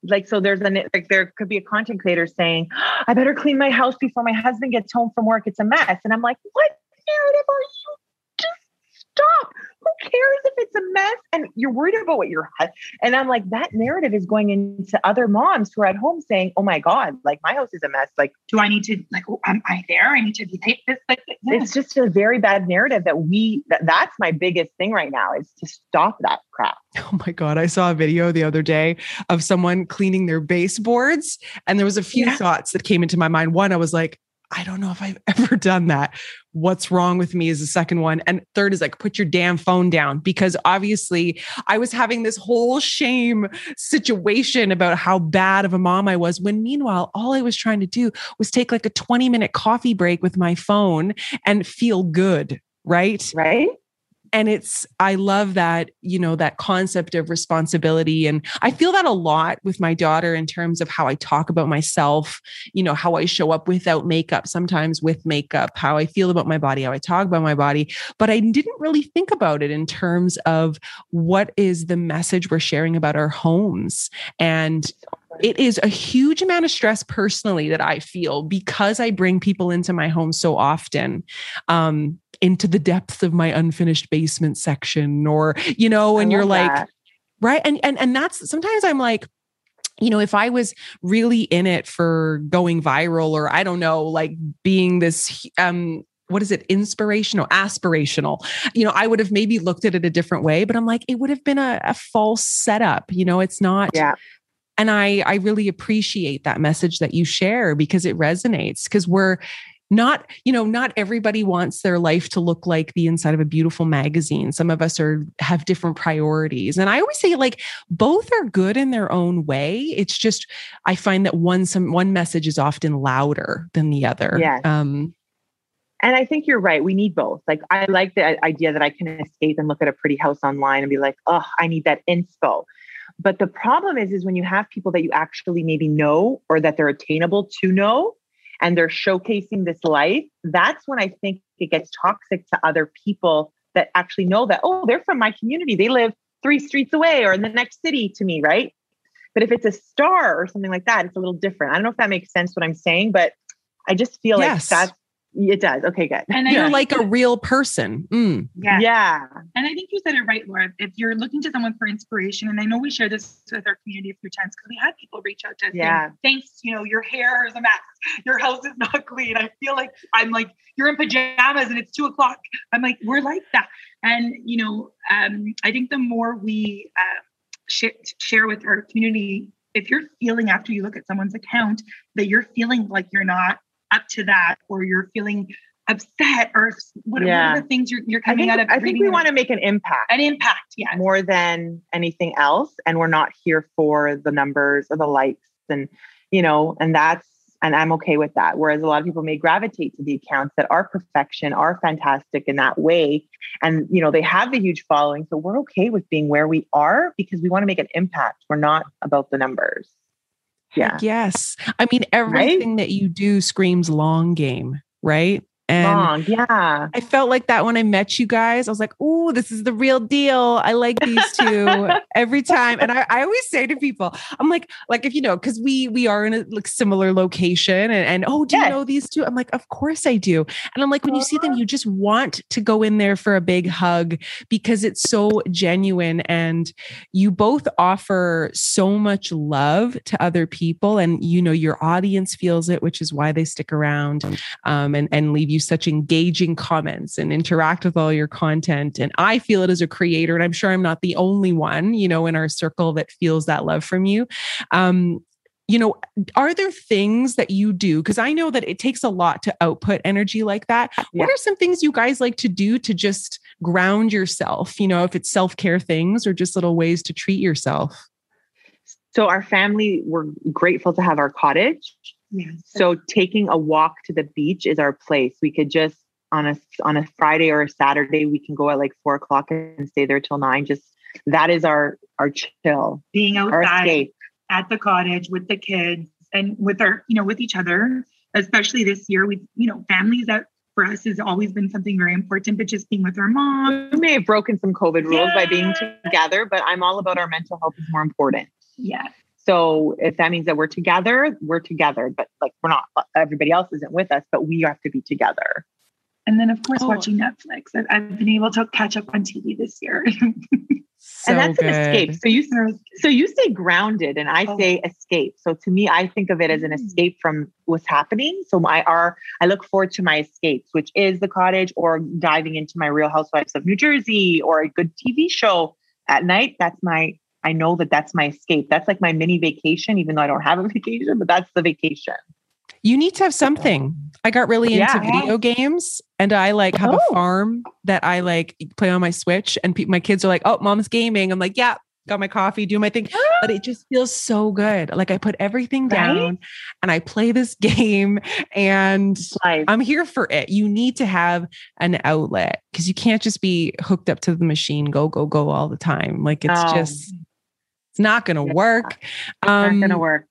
Like, so there's an, like, there could be a content creator saying, oh, I better clean my house before my husband gets home from work. It's a mess. And I'm like, what narrative are you? Stop. Who cares if it's a mess and you're worried about what you're at? And I'm like, that narrative is going into other moms who are at home saying, oh my God, like my house is a mess. Like, do I need to, like, oh, am I there? I need to be like this. Like, this. It's just a very bad narrative that we, that, that's my biggest thing right now, is to stop that crap. Oh my God. I saw a video the other day of someone cleaning their baseboards. And there was a few yeah. thoughts that came into my mind. One, I was like, I don't know if I've ever done that. What's wrong with me is the second one. And third is like, put your damn phone down, because obviously I was having this whole shame situation about how bad of a mom I was, when meanwhile, all I was trying to do was take like a twenty minute coffee break with my phone and feel good. Right. Right. And it's, I love that, you know, that concept of responsibility. And I feel that a lot with my daughter in terms of how I talk about myself, you know, how I show up without makeup, sometimes with makeup, how I feel about my body, how I talk about my body. But I didn't really think about it in terms of what is the message we're sharing about our homes. And it is a huge amount of stress personally that I feel, because I bring people into my home so often. Um, into the depths of my unfinished basement section, or, you know, and you're like, that. right. And, and, and that's, sometimes I'm like, you know, if I was really in it for going viral, or I don't know, like being this, um, what is it? Inspirational, aspirational. You know, I would have maybe looked at it a different way, but I'm like, it would have been a, a false setup. You know, it's not. Yeah. And I, I really appreciate that message that you share because it resonates, because we're not, you know, not everybody wants their life to look like the inside of a beautiful magazine. Some of us are, have different priorities. And I always say, like, both are good in their own way. It's just, I find that one, some, one message is often louder than the other. Yeah. Um, And I think you're right. We need both. Like, I like the idea that I can escape and look at a pretty house online and be like, oh, I need that inspo. But the problem is, is when you have people that you actually maybe know, or that they're attainable to know, and they're showcasing this life, that's when I think it gets toxic to other people that actually know that, oh, they're from my community. They live three streets away or in the next city to me. Right. But if it's a star or something like that, it's a little different. I don't know if that makes sense what I'm saying, but I just feel yes. like that's, it does. Okay, good. And you're like a real person. Mm. Yeah. yeah. And I think you said it right, Laura. If you're looking to someone for inspiration, and I know we share this with our community a few times because we had people reach out to us yeah. saying, thanks, you know, your hair is a mess. Your house is not clean. I feel like I'm like, you're in pajamas and it's two o'clock. I'm like, we're like that. And, you know, um, I think the more we uh, sh- share with our community, if you're feeling after you look at someone's account that you're feeling like you're not up to that, or you're feeling upset, or what, yeah. what are the things you're, you're coming think, out of? I think we want to make an impact, an impact, yeah, more than anything else. And we're not here for the numbers or the likes, and you know, and that's, and I'm okay with that. Whereas a lot of people may gravitate to the accounts that are perfection, are fantastic in that way, and you know, they have the huge following. So we're okay with being where we are because we want to make an impact. We're not about the numbers. Yeah. Yes. I mean, everything right? that you do screams long game, right? And long, yeah. I felt like that when I met you guys. I was like, oh, this is the real deal. I like these two every time. And I, I always say to people, I'm like, like if you know, because we we are in a like, similar location, and, and oh, do yes. you know these two? I'm like, of course I do. And I'm like, when you see them, you just want to go in there for a big hug because it's so genuine, and you both offer so much love to other people, and you know your audience feels it, which is why they stick around um, and and leave you. Such engaging comments and interact with all your content. And I feel it as a creator, and I'm sure I'm not the only one, you know, in our circle that feels that love from you. Um, you know, are there things that you do? Because I know that it takes a lot to output energy like that. Yeah. What are some things you guys like to do to just ground yourself? You know, if it's self-care things or just little ways to treat yourself. So our family, we're grateful to have our cottage. Yeah. So taking a walk to the beach is our place. We could just on a, on a Friday or a Saturday, we can go at like four o'clock and stay there till nine. Just that is our, our chill. Being outside at the cottage with the kids and with our, you know, with each other, especially this year, we, you know, families that for us has always been something very important, but just being with our mom. We may have broken some COVID rules yeah. by being together, but I'm all about our mental health is more important. Yeah. So if that means that we're together, we're together, but like we're not, everybody else isn't with us, but we have to be together. And then of course, oh. watching Netflix. I've, I've been able to catch up on T V this year. So and that's good. An escape. So you, so you say grounded and I oh. say escape. So to me, I think of it as an escape from what's happening. So my, our, I look forward to my escapes, which is the cottage or diving into my Real Housewives of New Jersey or a good T V show at night. That's my I know that that's my escape. That's like my mini vacation, even though I don't have a vacation, but that's the vacation. You need to have something. I got really yeah. into video games, and I like have oh. a farm that I like play on my Switch, and pe- my kids are like, oh, mom's gaming. I'm like, yeah, got my coffee, do my thing, but it just feels so good. Like I put everything down right? and I play this game and Life. I'm here for it. You need to have an outlet because you can't just be hooked up to the machine. Go, go, go all the time. Like it's oh. just... It's not going to work. It's um, not going to work.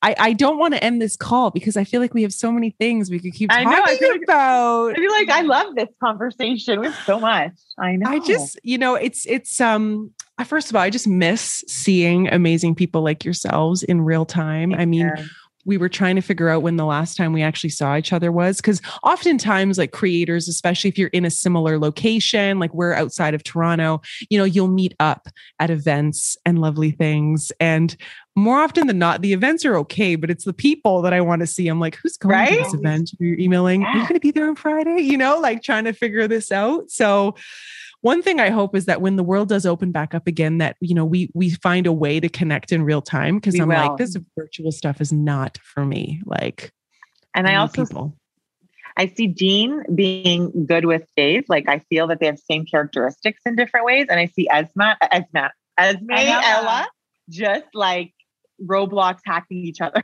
I, I don't want to end this call because I feel like we have so many things we could keep talking I know, I feel about. Like, I feel like I love this conversation with so much. I know. I just, you know, it's, it's, um, first of all, I just miss seeing amazing people like yourselves in real time. Thank I mean, you. We were trying to figure out when the last time we actually saw each other was, because oftentimes like creators, especially if you're in a similar location, like we're outside of Toronto, you know, you'll meet up at events and lovely things. And more often than not, the events are okay, but it's the people that I want to see. I'm like, who's going right? to this event? You're emailing, yeah. are you going to be there on Friday? You know, like trying to figure this out. So one thing I hope is that when the world does open back up again, that, you know, we, we find a way to connect in real time. Cause we I'm will. like, this virtual stuff is not for me. Like, and I, I also, people. I see Dean being good with Dave. Like, I feel that they have same characteristics in different ways. And I see Esma, Esma, Esme, Ella, just like Roblox hacking each other.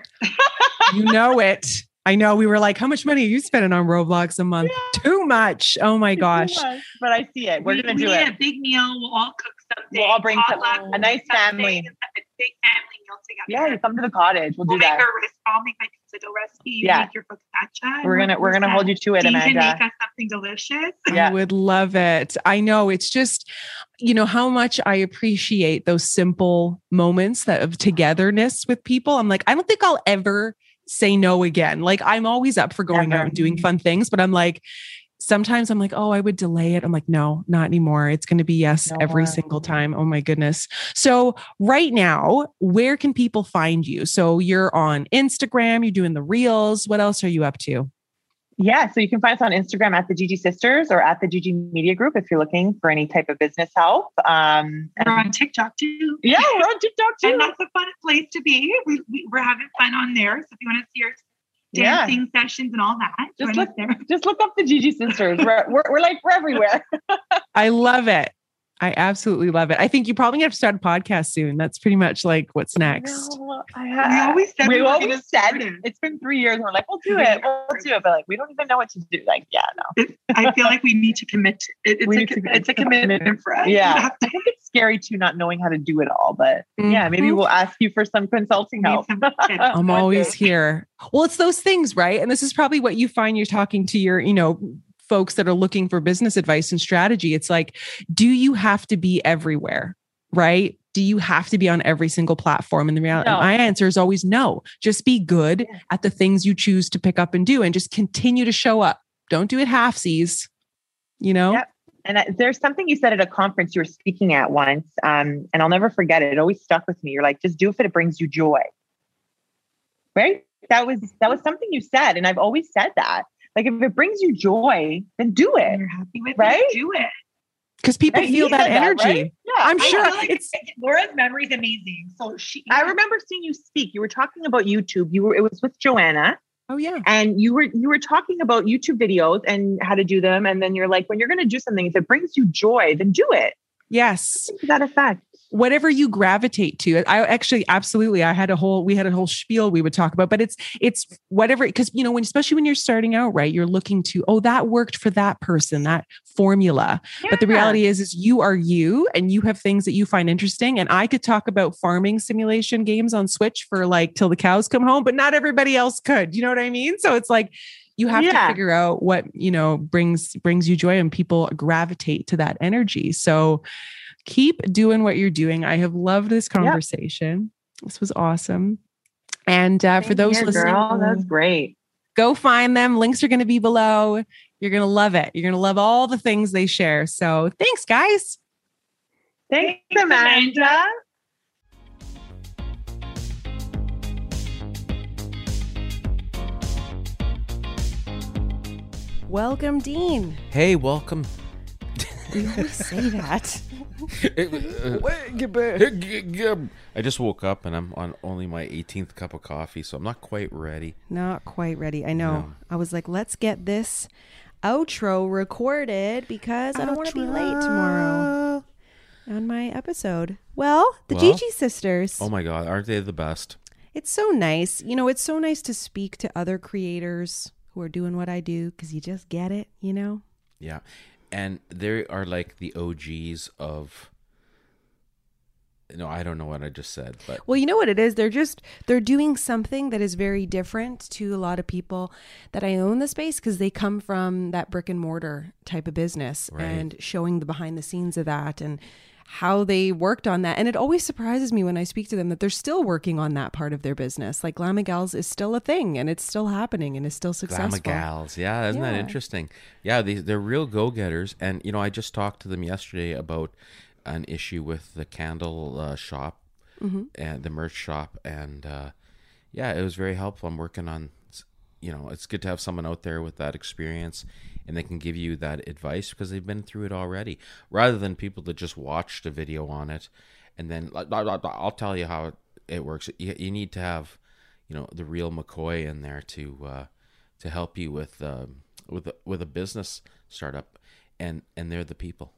You know it. I know we were like, how much money are you spending on Roblox a month? Yeah. Too much. Oh my gosh. But I see it. We're we, going to we do it. We had a big meal. We'll all cook something. We'll all bring some, a nice family. Something. A big family meal together. Yeah, you come to the cottage. We'll, we'll do make that. Our, I'll make my pizza dough recipe. You yeah. make your focaccia. We're going to, we're going to hold you to it, Amanda. You can make us something delicious. Yeah. I would love it. I know. It's just, you know, how much I appreciate those simple moments that of togetherness with people. I'm like, I don't think I'll ever say no again. Like, I'm always up for going Never. out and doing fun things, but I'm like, sometimes I'm like, oh, I would delay it. I'm like, no, not anymore. It's going to be yes no every one. single time. Oh my goodness. So right now, where can people find you? So you're on Instagram, you're doing the reels. What else are you up to? Yeah. So you can find us on Instagram at the Gigi Sisters or at the Gigi Media Group if you're looking for any type of business help. Um, and we're on TikTok too. Yeah, we're on TikTok too. And that's a fun place to be. We, we, we're having fun on there. So if you want to see our dancing yeah. sessions and all that, just look, just look up the Gigi Sisters. We're, we're, we're like, we're everywhere. I love it. I absolutely love it. I think you probably have to start a podcast soon. That's pretty much like what's next. No, I have, we always said, we always said it. It's been three years. We're like, we'll do it. We'll do it. But like, we don't even know what to do. Like, yeah, no. I feel like we need to commit. It, it's, a, commit. it's a commitment for us. Yeah. I think it's scary too, not knowing how to do it all, but mm-hmm. yeah, maybe we'll ask you for some consulting help. I'm always here. Well, it's those things, right? And this is probably what you find you're talking to your, you know, folks that are looking for business advice and strategy. It's like, do you have to be everywhere, right? Do you have to be on every single platform? And the reality, no. my answer is always no. Just be good at the things you choose to pick up and do, and just continue to show up. Don't do it halfsies, you know? Yep. And I, there's something you said at a conference you were speaking at once, um, and I'll never forget it. It always stuck with me. You're like, just do it if it brings you joy, right? That was, that was something you said. And I've always said that. Like, if it brings you joy, then do it. If you're happy with right? it, do it. Because people right? feel that energy. That, right? Yeah, I'm I sure. Like it's Laura's memory is amazing. So she, I remember seeing you speak. You were talking about YouTube. You were, it was with Joanna. Oh yeah. And you were, you were talking about YouTube videos and how to do them. And then you're like, when you're going to do something, if it brings you joy, then do it. Yes. To that effect. Whatever you gravitate to. I actually, absolutely. I had a whole, we had a whole spiel we would talk about, but it's, it's whatever. Cause you know, when, especially when you're starting out, right, you're looking to, oh, that worked for that person, that formula. Yeah. But the reality is, is you are you, and you have things that you find interesting. And I could talk about farming simulation games on Switch for like, till the cows come home, but not everybody else could, you know what I mean? So it's like, you have yeah. to figure out what, you know, brings, brings you joy, and people gravitate to that energy. So keep doing what you're doing. I have loved this conversation. Yep. This was awesome. And uh, for those here, listening, girl, that's great. Go find them. Links are going to be below. You're going to love it. You're going to love all the things they share. So thanks, guys. Thanks, thanks Amanda. Amanda. Welcome, Dean. Hey, welcome. We always say that. I just woke up and I'm on only my eighteenth cup of coffee, so I'm not quite ready. Not quite ready. I know. No. I was like, let's get this outro recorded because outro. I don't want to be late tomorrow on my episode. Well, the well, Gigi Sisters. Oh my God, aren't they the best? It's so nice. You know, it's so nice to speak to other creators who are doing what I do, because you just get it, you know? Yeah. And they are like the O Gs of, no, I don't know what I just said. But well, you know what it is? They're just, they're doing something that is very different to a lot of people that I own the space, because they come from that brick and mortar type of business, right, and showing the behind the scenes of that and how they worked on that. And it always surprises me when I speak to them that they're still working on that part of their business. Like, Glamagals is still a thing, and it's still happening, and it's still successful. Glamagals. Yeah. Isn't yeah. that interesting? Yeah. They, they're real go-getters. And, you know, I just talked to them yesterday about an issue with the candle uh, shop mm-hmm. and the merch shop. And uh, yeah, it was very helpful. I'm working on, you know, it's good to have someone out there with that experience and they can give you that advice because they've been through it already, rather than people that just watched a video on it. And then I'll tell you how it works. You need to have, you know, the real McCoy in there to uh, to help you with um, with a, with a business startup, and and they're the people.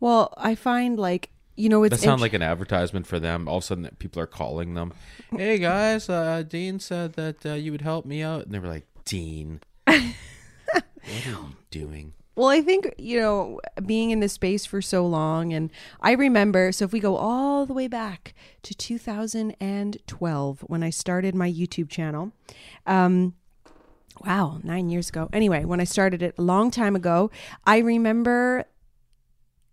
Well, I find like, you know, it's that sounds int- like an advertisement for them. All of a sudden, people are calling them. Hey guys, uh, Dean said that uh, you would help me out, and they were like, Dean, what are you doing? Well, I think, you know, being in this space for so long, and I remember, so if we go all the way back to two thousand twelve, when I started my YouTube channel, um, wow, nine years ago. Anyway, when I started it a long time ago, I remember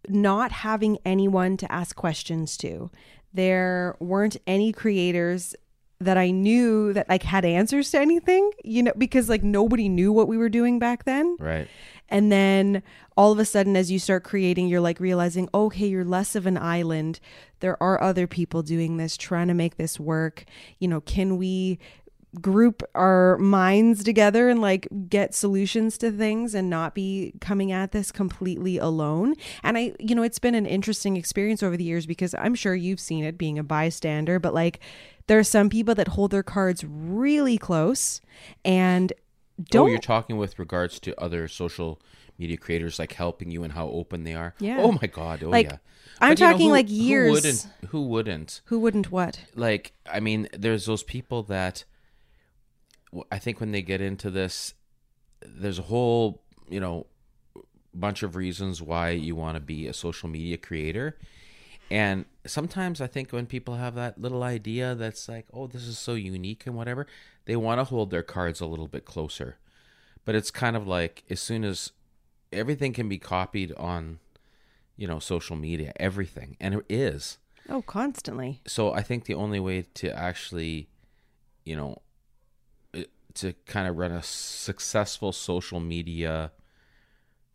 not having anyone to ask questions to. There weren't any creators that I knew that like had answers to anything, you know, because like nobody knew what we were doing back then. Right. And then all of a sudden, as you start creating, you're like realizing, okay, you're less of an island. There are other people doing this, trying to make this work. You know, can we group our minds together and like get solutions to things and not be coming at this completely alone? And I, you know, it's been an interesting experience over the years, because I'm sure you've seen it being a bystander, but like there are some people that hold their cards really close and Don't. Oh, you're talking with regards to other social media creators, like helping you and how open they are. Yeah. Oh my God. Oh like, yeah. I'm but, talking you know, who, like years. Who wouldn't, who wouldn't? Who wouldn't what? Like, I mean, there's those people that I think when they get into this, there's a whole, you know, bunch of reasons why you want to be a social media creator. And sometimes I think when people have that little idea that's like, oh, this is so unique and whatever, they want to hold their cards a little bit closer. But it's kind of like, as soon as everything can be copied on, you know, social media, everything. And it is. Oh, constantly. So I think the only way to actually, you know, to kind of run a successful social media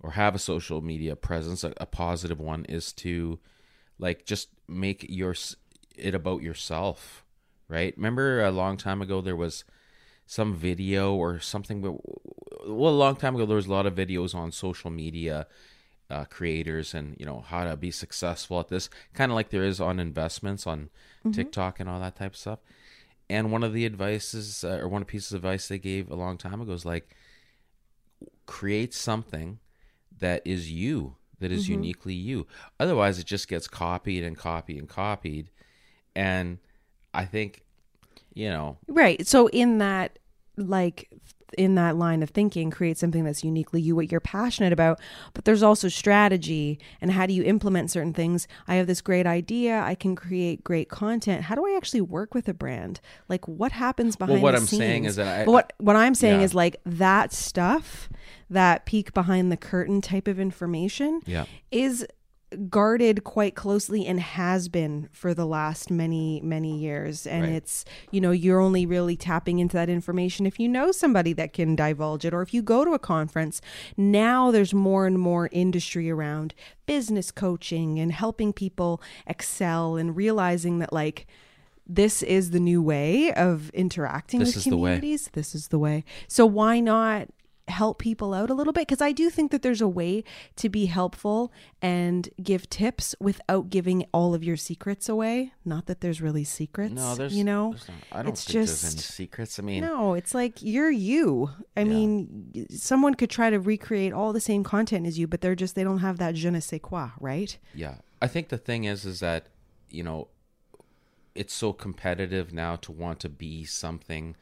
or have a social media presence, a, a positive one, is to... like, just make your it about yourself, right? Remember a long time ago, there was some video or something. Well, a long time ago, there was a lot of videos on social media uh, creators and, you know, how to be successful at this. Kind of like there is on investments, on mm-hmm. TikTok and all that type of stuff. And one of the advices uh, or one of the pieces of advice they gave a long time ago is like, create something that is you. That is mm-hmm. uniquely you. Otherwise, it just gets copied and copied and copied. And I think, you know. Right. So in that, like, in that line of thinking, create something that's uniquely you, what you're passionate about. But there's also strategy and how do you implement certain things? I have this great idea. I can create great content. How do I actually work with a brand? Like, what happens behind well, what the I'm scenes? Saying is that I, what, what I'm saying yeah. is like that stuff, that peek behind the curtain type of information yeah. is guarded quite closely and has been for the last many, many years. And right. it's, you know, you're only really tapping into that information if you know somebody that can divulge it, or if you go to a conference. Now there's more and more industry around business coaching and helping people excel and realizing that like, this is the new way of interacting this with communities. This is the way. So why not help people out a little bit? Because I do think that there's a way to be helpful and give tips without giving all of your secrets away. Not that there's really secrets. No, there's, you know, there's not, I don't it's think just, there's any secrets. I mean, no, it's like you're you. I yeah. mean, someone could try to recreate all the same content as you, but they're just, they don't have that je ne sais quoi, right? Yeah. I think the thing is, is that, you know, it's so competitive now to want to be something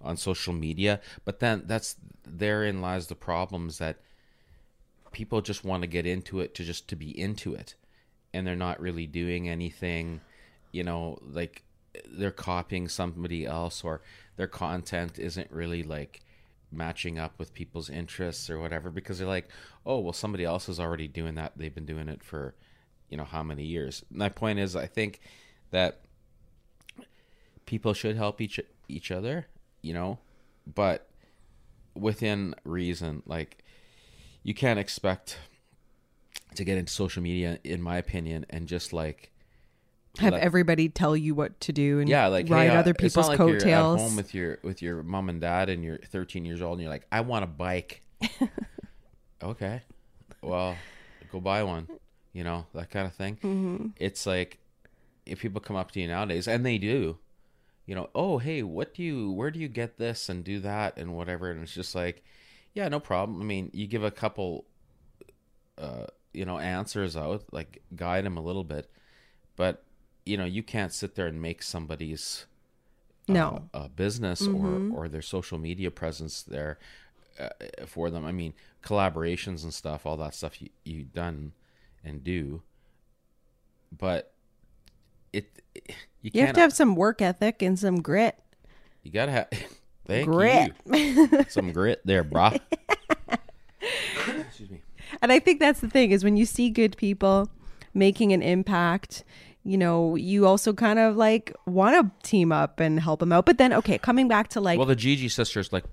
on social media, but then that's therein lies the problems that people just want to get into it to just to be into it, and they're not really doing anything, you know, like they're copying somebody else, or their content isn't really like matching up with people's interests or whatever, because they're like, oh well, somebody else is already doing that, they've been doing it for, you know, how many years. My point is, I think that people should help each each other, you know, but within reason. Like, you can't expect to get into social media, in my opinion, and just like Have like, everybody tell you what to do and yeah, like, ride hey, uh, other people's it's not coattails. Like you're at home with your with your mom and dad, and you're thirteen years old, and you're like, I want a bike. Okay, well, go buy one. You know, that kind of thing. Mm-hmm. It's like if people come up to you nowadays, and they do, you know, oh hey, what do you? Where do you get this and do that and whatever? And it's just like, yeah, no problem. I mean, you give a couple, uh, you know, answers out, like guide them a little bit, but. You know, you can't sit there and make somebody's uh, no uh, business mm-hmm. or, or their social media presence there uh, for them. I mean, collaborations and stuff, all that stuff you you done and do, but it, it you, you have to have some work ethic and some grit. You gotta have thank grit. You some grit there, brah. Excuse me. And I think that's the thing is when you see good people making an impact. You know, you also kind of like want to team up and help them out. But then, okay, coming back to like... Well, the Gigi sisters, like,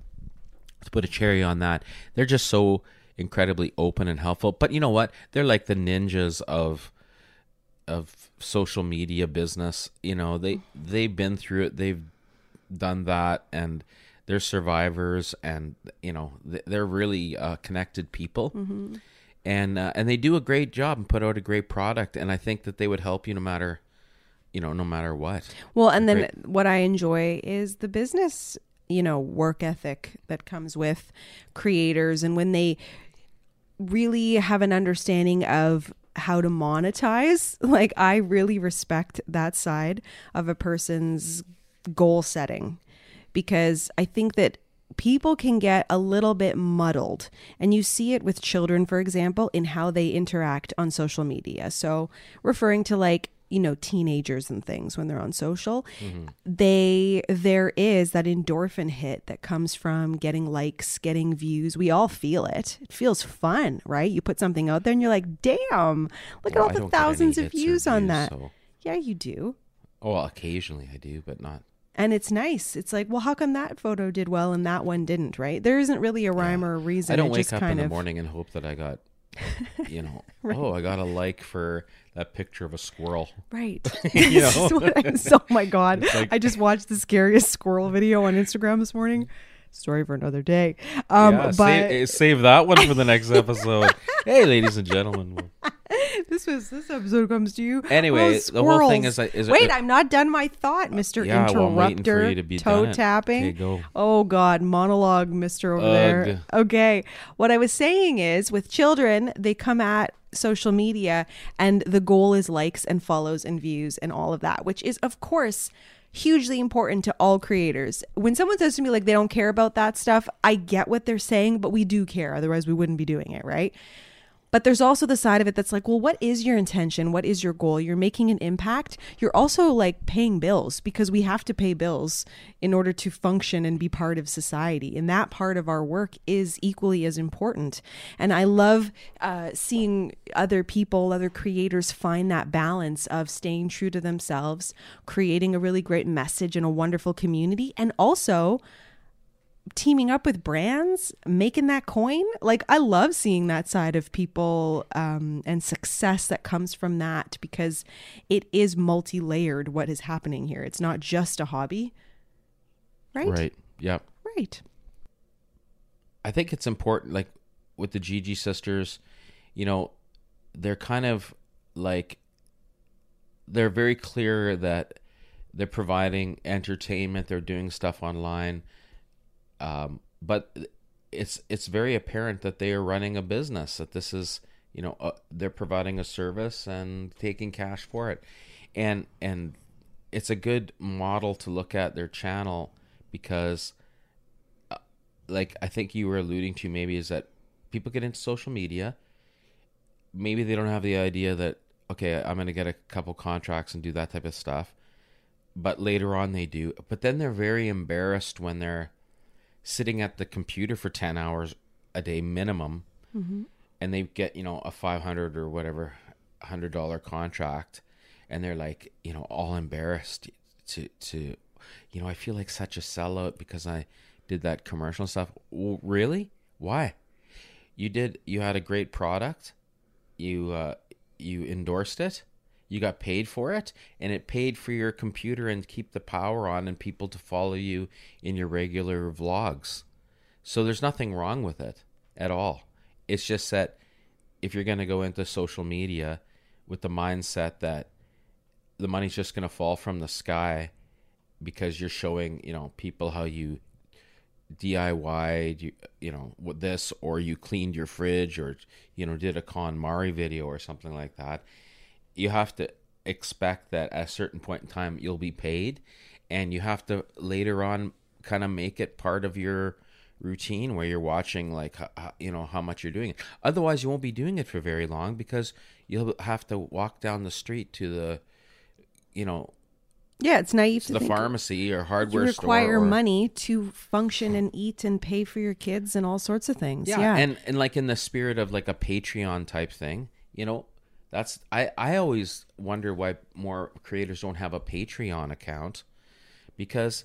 to put a cherry on that, they're just so incredibly open and helpful. But you know what? They're like the ninjas of of social media business. You know, they, they've been through it. They've done that. And they're survivors. And, you know, they're really uh, connected people. Mm-hmm. And uh, and they do a great job and put out a great product, and I think that they would help you no matter, you know, no matter what. Well, and then great. What I enjoy is the business, you know, work ethic that comes with creators, and when they really have an understanding of how to monetize. Like I really respect that side of a person's goal setting, because I think that. People can get a little bit muddled, and you see it with children, for example, in how they interact on social media. So referring to like, you know, teenagers and things when they're on social, mm-hmm. they there is that endorphin hit that comes from getting likes, getting views. We all feel it. It feels fun, right? You put something out there and you're like, damn, look well, at all the thousands of views on views, that. So... Yeah, you do. Oh, well, occasionally I do, but not. And it's nice. It's like, well, how come that photo did well and that one didn't, right? There isn't really a rhyme yeah. or a reason. I don't wake up in the morning and hope that I got, you know, right. oh, I got a like for that picture of a squirrel. Right. you know? What I'm so, oh, my God. Like... I just watched the scariest squirrel video on Instagram this morning. Story for another day. Um, yeah, but... save, save that one for the next episode. Hey, ladies and gentlemen. This was this episode comes to you. Anyway, the whole thing is, is wait, it, I'm not done my thought, Mister Uh, yeah, Interrupter. Well, to be toe tapping. Go. Oh God, monologue, Mister over Ugh. There. Okay, what I was saying is, with children, they come at social media, and the goal is likes and follows and views and all of that, which is, of course. Hugely important to all creators. When someone says to me like they don't care about that stuff, I get what they're saying, but we do care. Otherwise we wouldn't be doing it, right? But there's also the side of it that's like, well, what is your intention? What is your goal? You're making an impact. You're also like paying bills, because we have to pay bills in order to function and be part of society. And that part of our work is equally as important. And I love uh, seeing other people, other creators find that balance of staying true to themselves, creating a really great message and a wonderful community, and also... teaming up with brands, making that coin. Like I love seeing that side of people um, and success that comes from that, because it is multi-layered what is happening here. It's not just a hobby. Right? Right. Yeah. Right. I think it's important, like with the Gigi sisters, you know, they're kind of like, they're very clear that they're providing entertainment. They're doing stuff online. Um, but it's it's very apparent that they are running a business, that this is, you know, uh, they're providing a service and taking cash for it. And and it's a good model to look at their channel, because, uh, like I think you were alluding to maybe, is that people get into social media. Maybe they don't have the idea that, okay, I'm going to get a couple contracts and do that type of stuff. But later on they do. But then they're very embarrassed when they're sitting at the computer for ten hours a day minimum, mm-hmm. and they get, you know, a five hundred or whatever one hundred dollars contract, and they're like, you know, all embarrassed to to you know, I feel like such a sellout because I did that commercial stuff. Well, really? Why? You did you had a great product. You uh, you endorsed it. you got paid for it, and it paid for your computer and keep the power on and people to follow you in your regular vlogs. So there's nothing wrong with it at all. It's just that if you're going to go into social media with the mindset that the money's just going to fall from the sky because you're showing, you know, people how you D I Y'd, you, you know, with this, or you cleaned your fridge, or, you know, did a KonMari video or something like that, you have to expect that at a certain point in time you'll be paid, and you have to later on kind of make it part of your routine where you're watching, like, you know, how much you're doing it. Otherwise, you won't be doing it for very long because you'll have to walk down the street to the, you know, yeah, it's naive to the pharmacy or hardware store. You require money to function and eat and pay for your kids and all sorts of things. Yeah, yeah. And, and like in the spirit of like a Patreon type thing, you know, that's I, I always wonder why more creators don't have a Patreon account, because,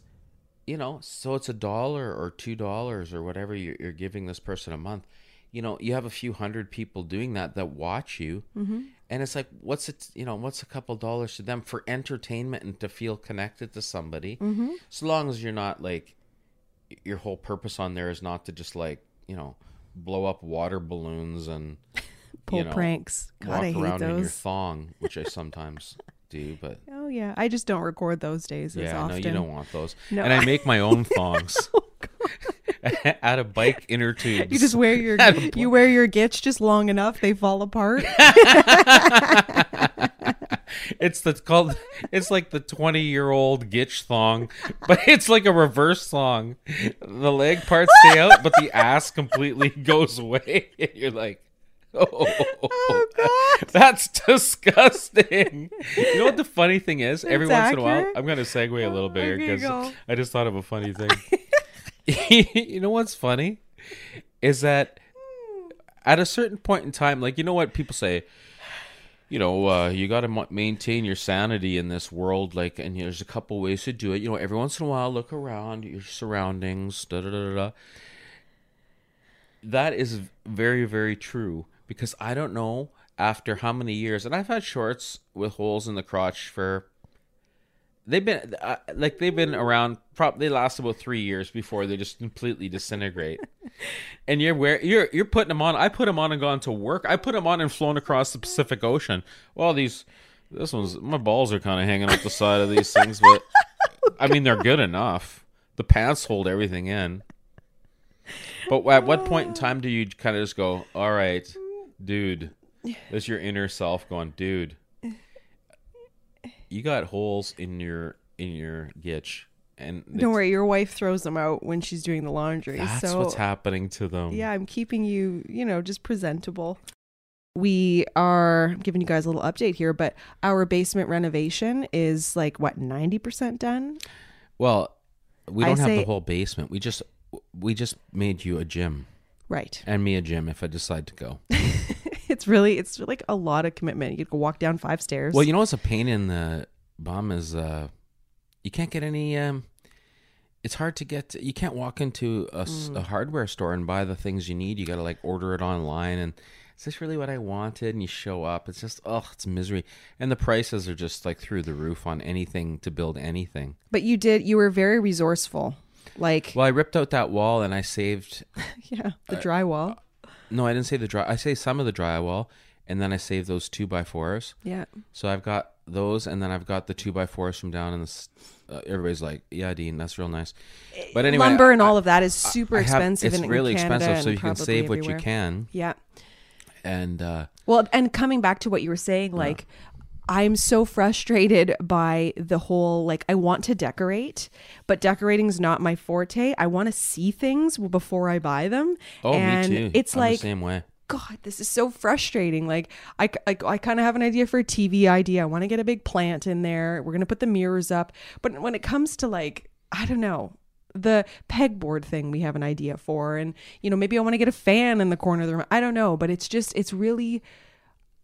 you know, so it's a dollar or two dollars or whatever you're, you're giving this person a month. You know, you have a few hundred people doing that that watch you. Mm-hmm. And it's like, what's it, you know, what's a couple dollars to them for entertainment and to feel connected to somebody? Mm-hmm. So long as you're not like, your whole purpose on there is not to just like, you know, blow up water balloons and pull you know, pranks, God, walk I hate around those. In your thong, which I sometimes do. But oh yeah, I just don't record those days yeah, as often. Yeah, no, you don't want those. No. And I make my own thongs. Oh, God. Out of bike inner tubes. You just wear your you wear your gitch just long enough they fall apart. It's the called it's like the twenty year old gitch thong, but it's like a reverse thong. The leg parts stay out, but the ass completely goes away. And you're like, oh, oh God, that's disgusting. You know what the funny thing is? That's every accurate. Once in a while, I'm going to segue a little bit here because I just thought of a funny thing. You know what's funny is that at a certain point in time, like, you know what people say, you know, uh, you got to m- maintain your sanity in this world. Like, and you know, there's a couple ways to do it. You know, every once in a while, look around your surroundings. Da da da da. That is very, very true, because I don't know after how many years, and I've had shorts with holes in the crotch for. They've been uh, like they've been around. Probably last about three years before they just completely disintegrate. And you're wear you're you're putting them on. I put them on and gone to work. I put them on and flown across the Pacific Ocean. Well, these this one's my balls are kind of hanging out the side of these things, but oh, I mean they're good enough. The pants hold everything in. But at what point in time do you kind of just go, all right, dude? There's your inner self going, dude. You got holes in your in your gitch, and don't worry, your wife throws them out when she's doing the laundry. That's so, what's happening to them. Yeah, I'm keeping you, you know, just presentable. We are giving you guys a little update here, but our basement renovation is like what ninety percent done. Well, we don't I have say, the whole basement. We just we just made you a gym, right? And me a gym if I decide to go. It's really, it's like a lot of commitment. You could go walk down five stairs. Well, you know what's a pain in the bum is uh, you can't get any, um, it's hard to get, you can't walk into a, mm. a hardware store and buy the things you need. You got to like order it online and is this really what I wanted? And you show up. It's just, oh, it's misery. And the prices are just like through the roof on anything to build anything. But you did, you were very resourceful. Like, well, I ripped out that wall and I saved. Yeah, the drywall. Uh, No, I didn't save the dry. I saved some of the drywall, and then I saved those two by fours. Yeah. So I've got those, and then I've got the two by fours from down in the. Uh, everybody's like, "Yeah, Dean, that's real nice." But anyway, lumber and I, all of that is super I, I expensive. Have, it's in really Canada expensive, so you can save everywhere. What you can. Yeah. And uh, well, and coming back to what you were saying, like. Yeah. I'm so frustrated by the whole, like, I want to decorate, but decorating's not my forte. I want to see things before I buy them. Oh, and me too. It's I'm like, the same way. God, this is so frustrating. Like, I, I, I kind of have an idea for a T V idea. I want to get a big plant in there. We're going to put the mirrors up. But when it comes to, like, I don't know, the pegboard thing we have an idea for. And, you know, maybe I want to get a fan in the corner of the room. I don't know. But it's just, it's really...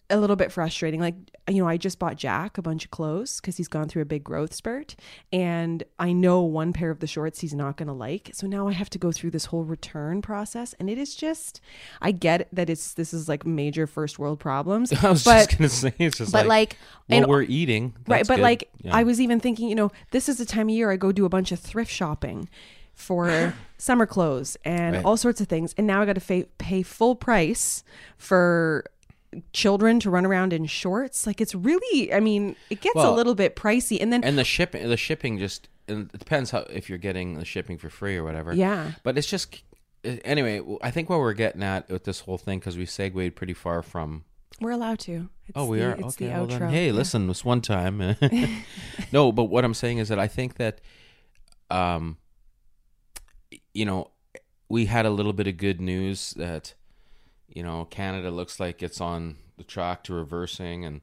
a little bit frustrating. Like, you know, I just bought Jack a bunch of clothes because he's gone through a big growth spurt, and I know one pair of the shorts he's not going to like. So now I have to go through this whole return process, and it is just, I get that it's, this is like major first world problems. I was but, just going to say, it's just but like, like what we're eating. Right. But good. like, yeah. I was even thinking, you know, this is the time of year I go do a bunch of thrift shopping for summer clothes and right. all sorts of things. And now I got to fa- pay full price for children to run around in shorts. Like, it's really, I mean, it gets well, a little bit pricey. And then and the shipping, the shipping just, it depends how, if you're getting the shipping for free or whatever. Yeah. But it's just, anyway, I think what we're getting at with this whole thing, because we segued pretty far from. We're allowed to. It's oh, we the, are? It's okay. The well outro. Then, hey, yeah. listen, this one time. No, but what I'm saying is that I think that, um, you know, we had a little bit of good news that, you know, Canada looks like it's on the track to reversing and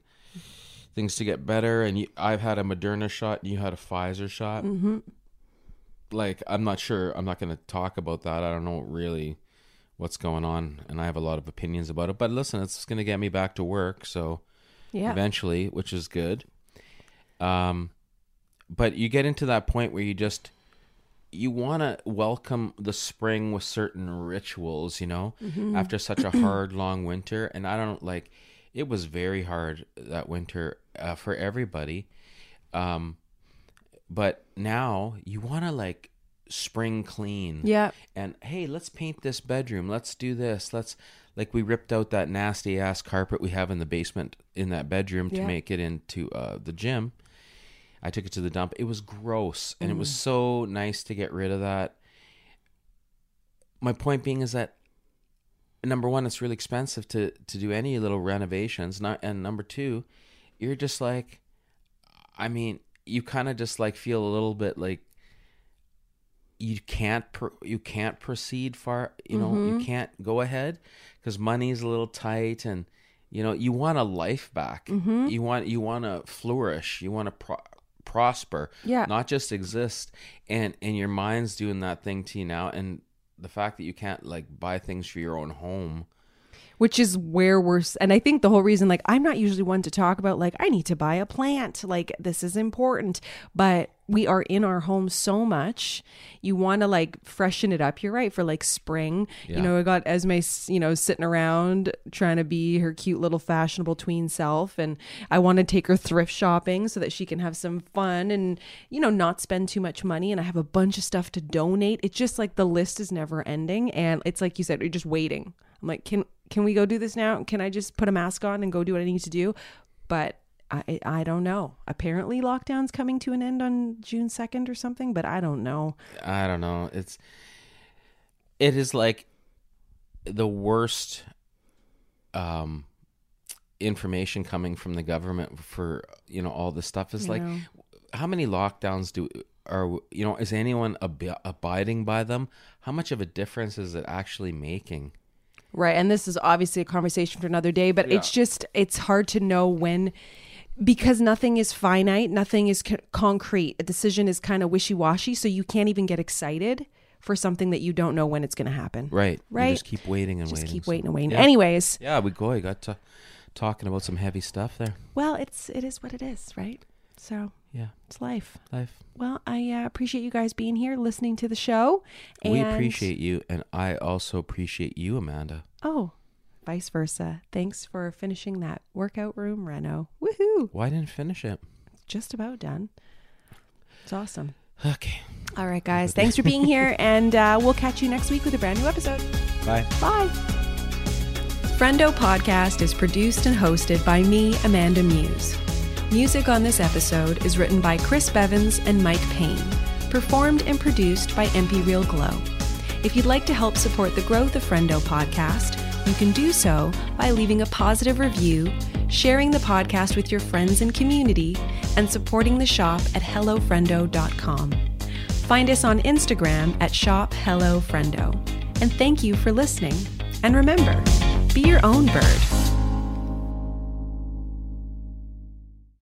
things to get better. And you, I've had a Moderna shot and you had a Pfizer shot. Mm-hmm. Like, I'm not sure. I'm not going to talk about that. I don't know really what's going on. And I have a lot of opinions about it. But listen, it's going to get me back to work. So yeah. eventually, which is good. Um, but you get into that point where you just... you want to welcome the spring with certain rituals, you know, mm-hmm. after such a hard, long winter. And I don't like, it was very hard that winter uh, for everybody. Um, but now you want to like spring clean. Yeah. And hey, let's paint this bedroom. Let's do this. Let's like, we ripped out that nasty ass carpet we have in the basement in that bedroom yeah. to make it into uh, the gym. I took it to the dump. It was gross. And mm. it was so nice to get rid of that. My point being is that, number one, it's really expensive to, to do any little renovations. Not, and number two, you're just like, I mean, you kind of just like feel a little bit like you can't, per, you can't proceed far. You know, mm-hmm. you can't go ahead because money's a little tight and, you know, you want a life back. Mm-hmm. You want, you want to flourish. You want to pro- prosper, yeah, not just exist. And and your mind's doing that thing to you now. And the fact that you can't like buy things for your own home, which is where we're, and I think the whole reason, like, I'm not usually one to talk about like I need to buy a plant, like this is important, but we are in our home so much. You want to like freshen it up. You're right, for like spring. Yeah. You know, I got Esme, you know, sitting around trying to be her cute little fashionable tween self. And I want to take her thrift shopping so that she can have some fun and, you know, not spend too much money. And I have a bunch of stuff to donate. It's just like the list is never ending. And it's like you said, you're just waiting. I'm like, can can we go do this now? Can I just put a mask on and go do what I need to do? But I, I don't know. Apparently lockdown's coming to an end on June second or something, but I don't know. I don't know. It's, it is like the worst um, information coming from the government for, you know, all this stuff is like, know. How many lockdowns do, are, you know, is anyone ab- abiding by them? How much of a difference is it actually making? Right. And this is obviously a conversation for another day, but yeah. it's just, it's hard to know when, because nothing is finite, nothing is co- concrete. A decision is kind of wishy-washy, so you can't even get excited for something that you don't know when it's going to happen. Right. Right. You just keep waiting and just waiting. Just keep so. waiting and waiting. Yeah. Anyways. Yeah, we go. I got to talking about some heavy stuff there. Well, it's, it is what it is, right? So yeah, it's life. Life. Well, I uh, appreciate you guys being here, listening to the show. And... we appreciate you, and I also appreciate you, Amanda. Oh, vice versa. Thanks for finishing that workout room reno. Woohoo! Why didn't finish it? Just about done. It's awesome. Okay. All right, guys. Thanks for being here, and uh, we'll catch you next week with a brand new episode. Bye. Bye. Frendo Podcast is produced and hosted by me, Amanda Muse. Music on this episode is written by Chris Bevins and Mike Payne, performed and produced by M P Real Glow. If you'd like to help support the growth of Frendo Podcast, you can do so by leaving a positive review, sharing the podcast with your friends and community, and supporting the shop at hello frendo dot com. Find us on Instagram at shop hello frendo. And thank you for listening. And remember, be your own bird.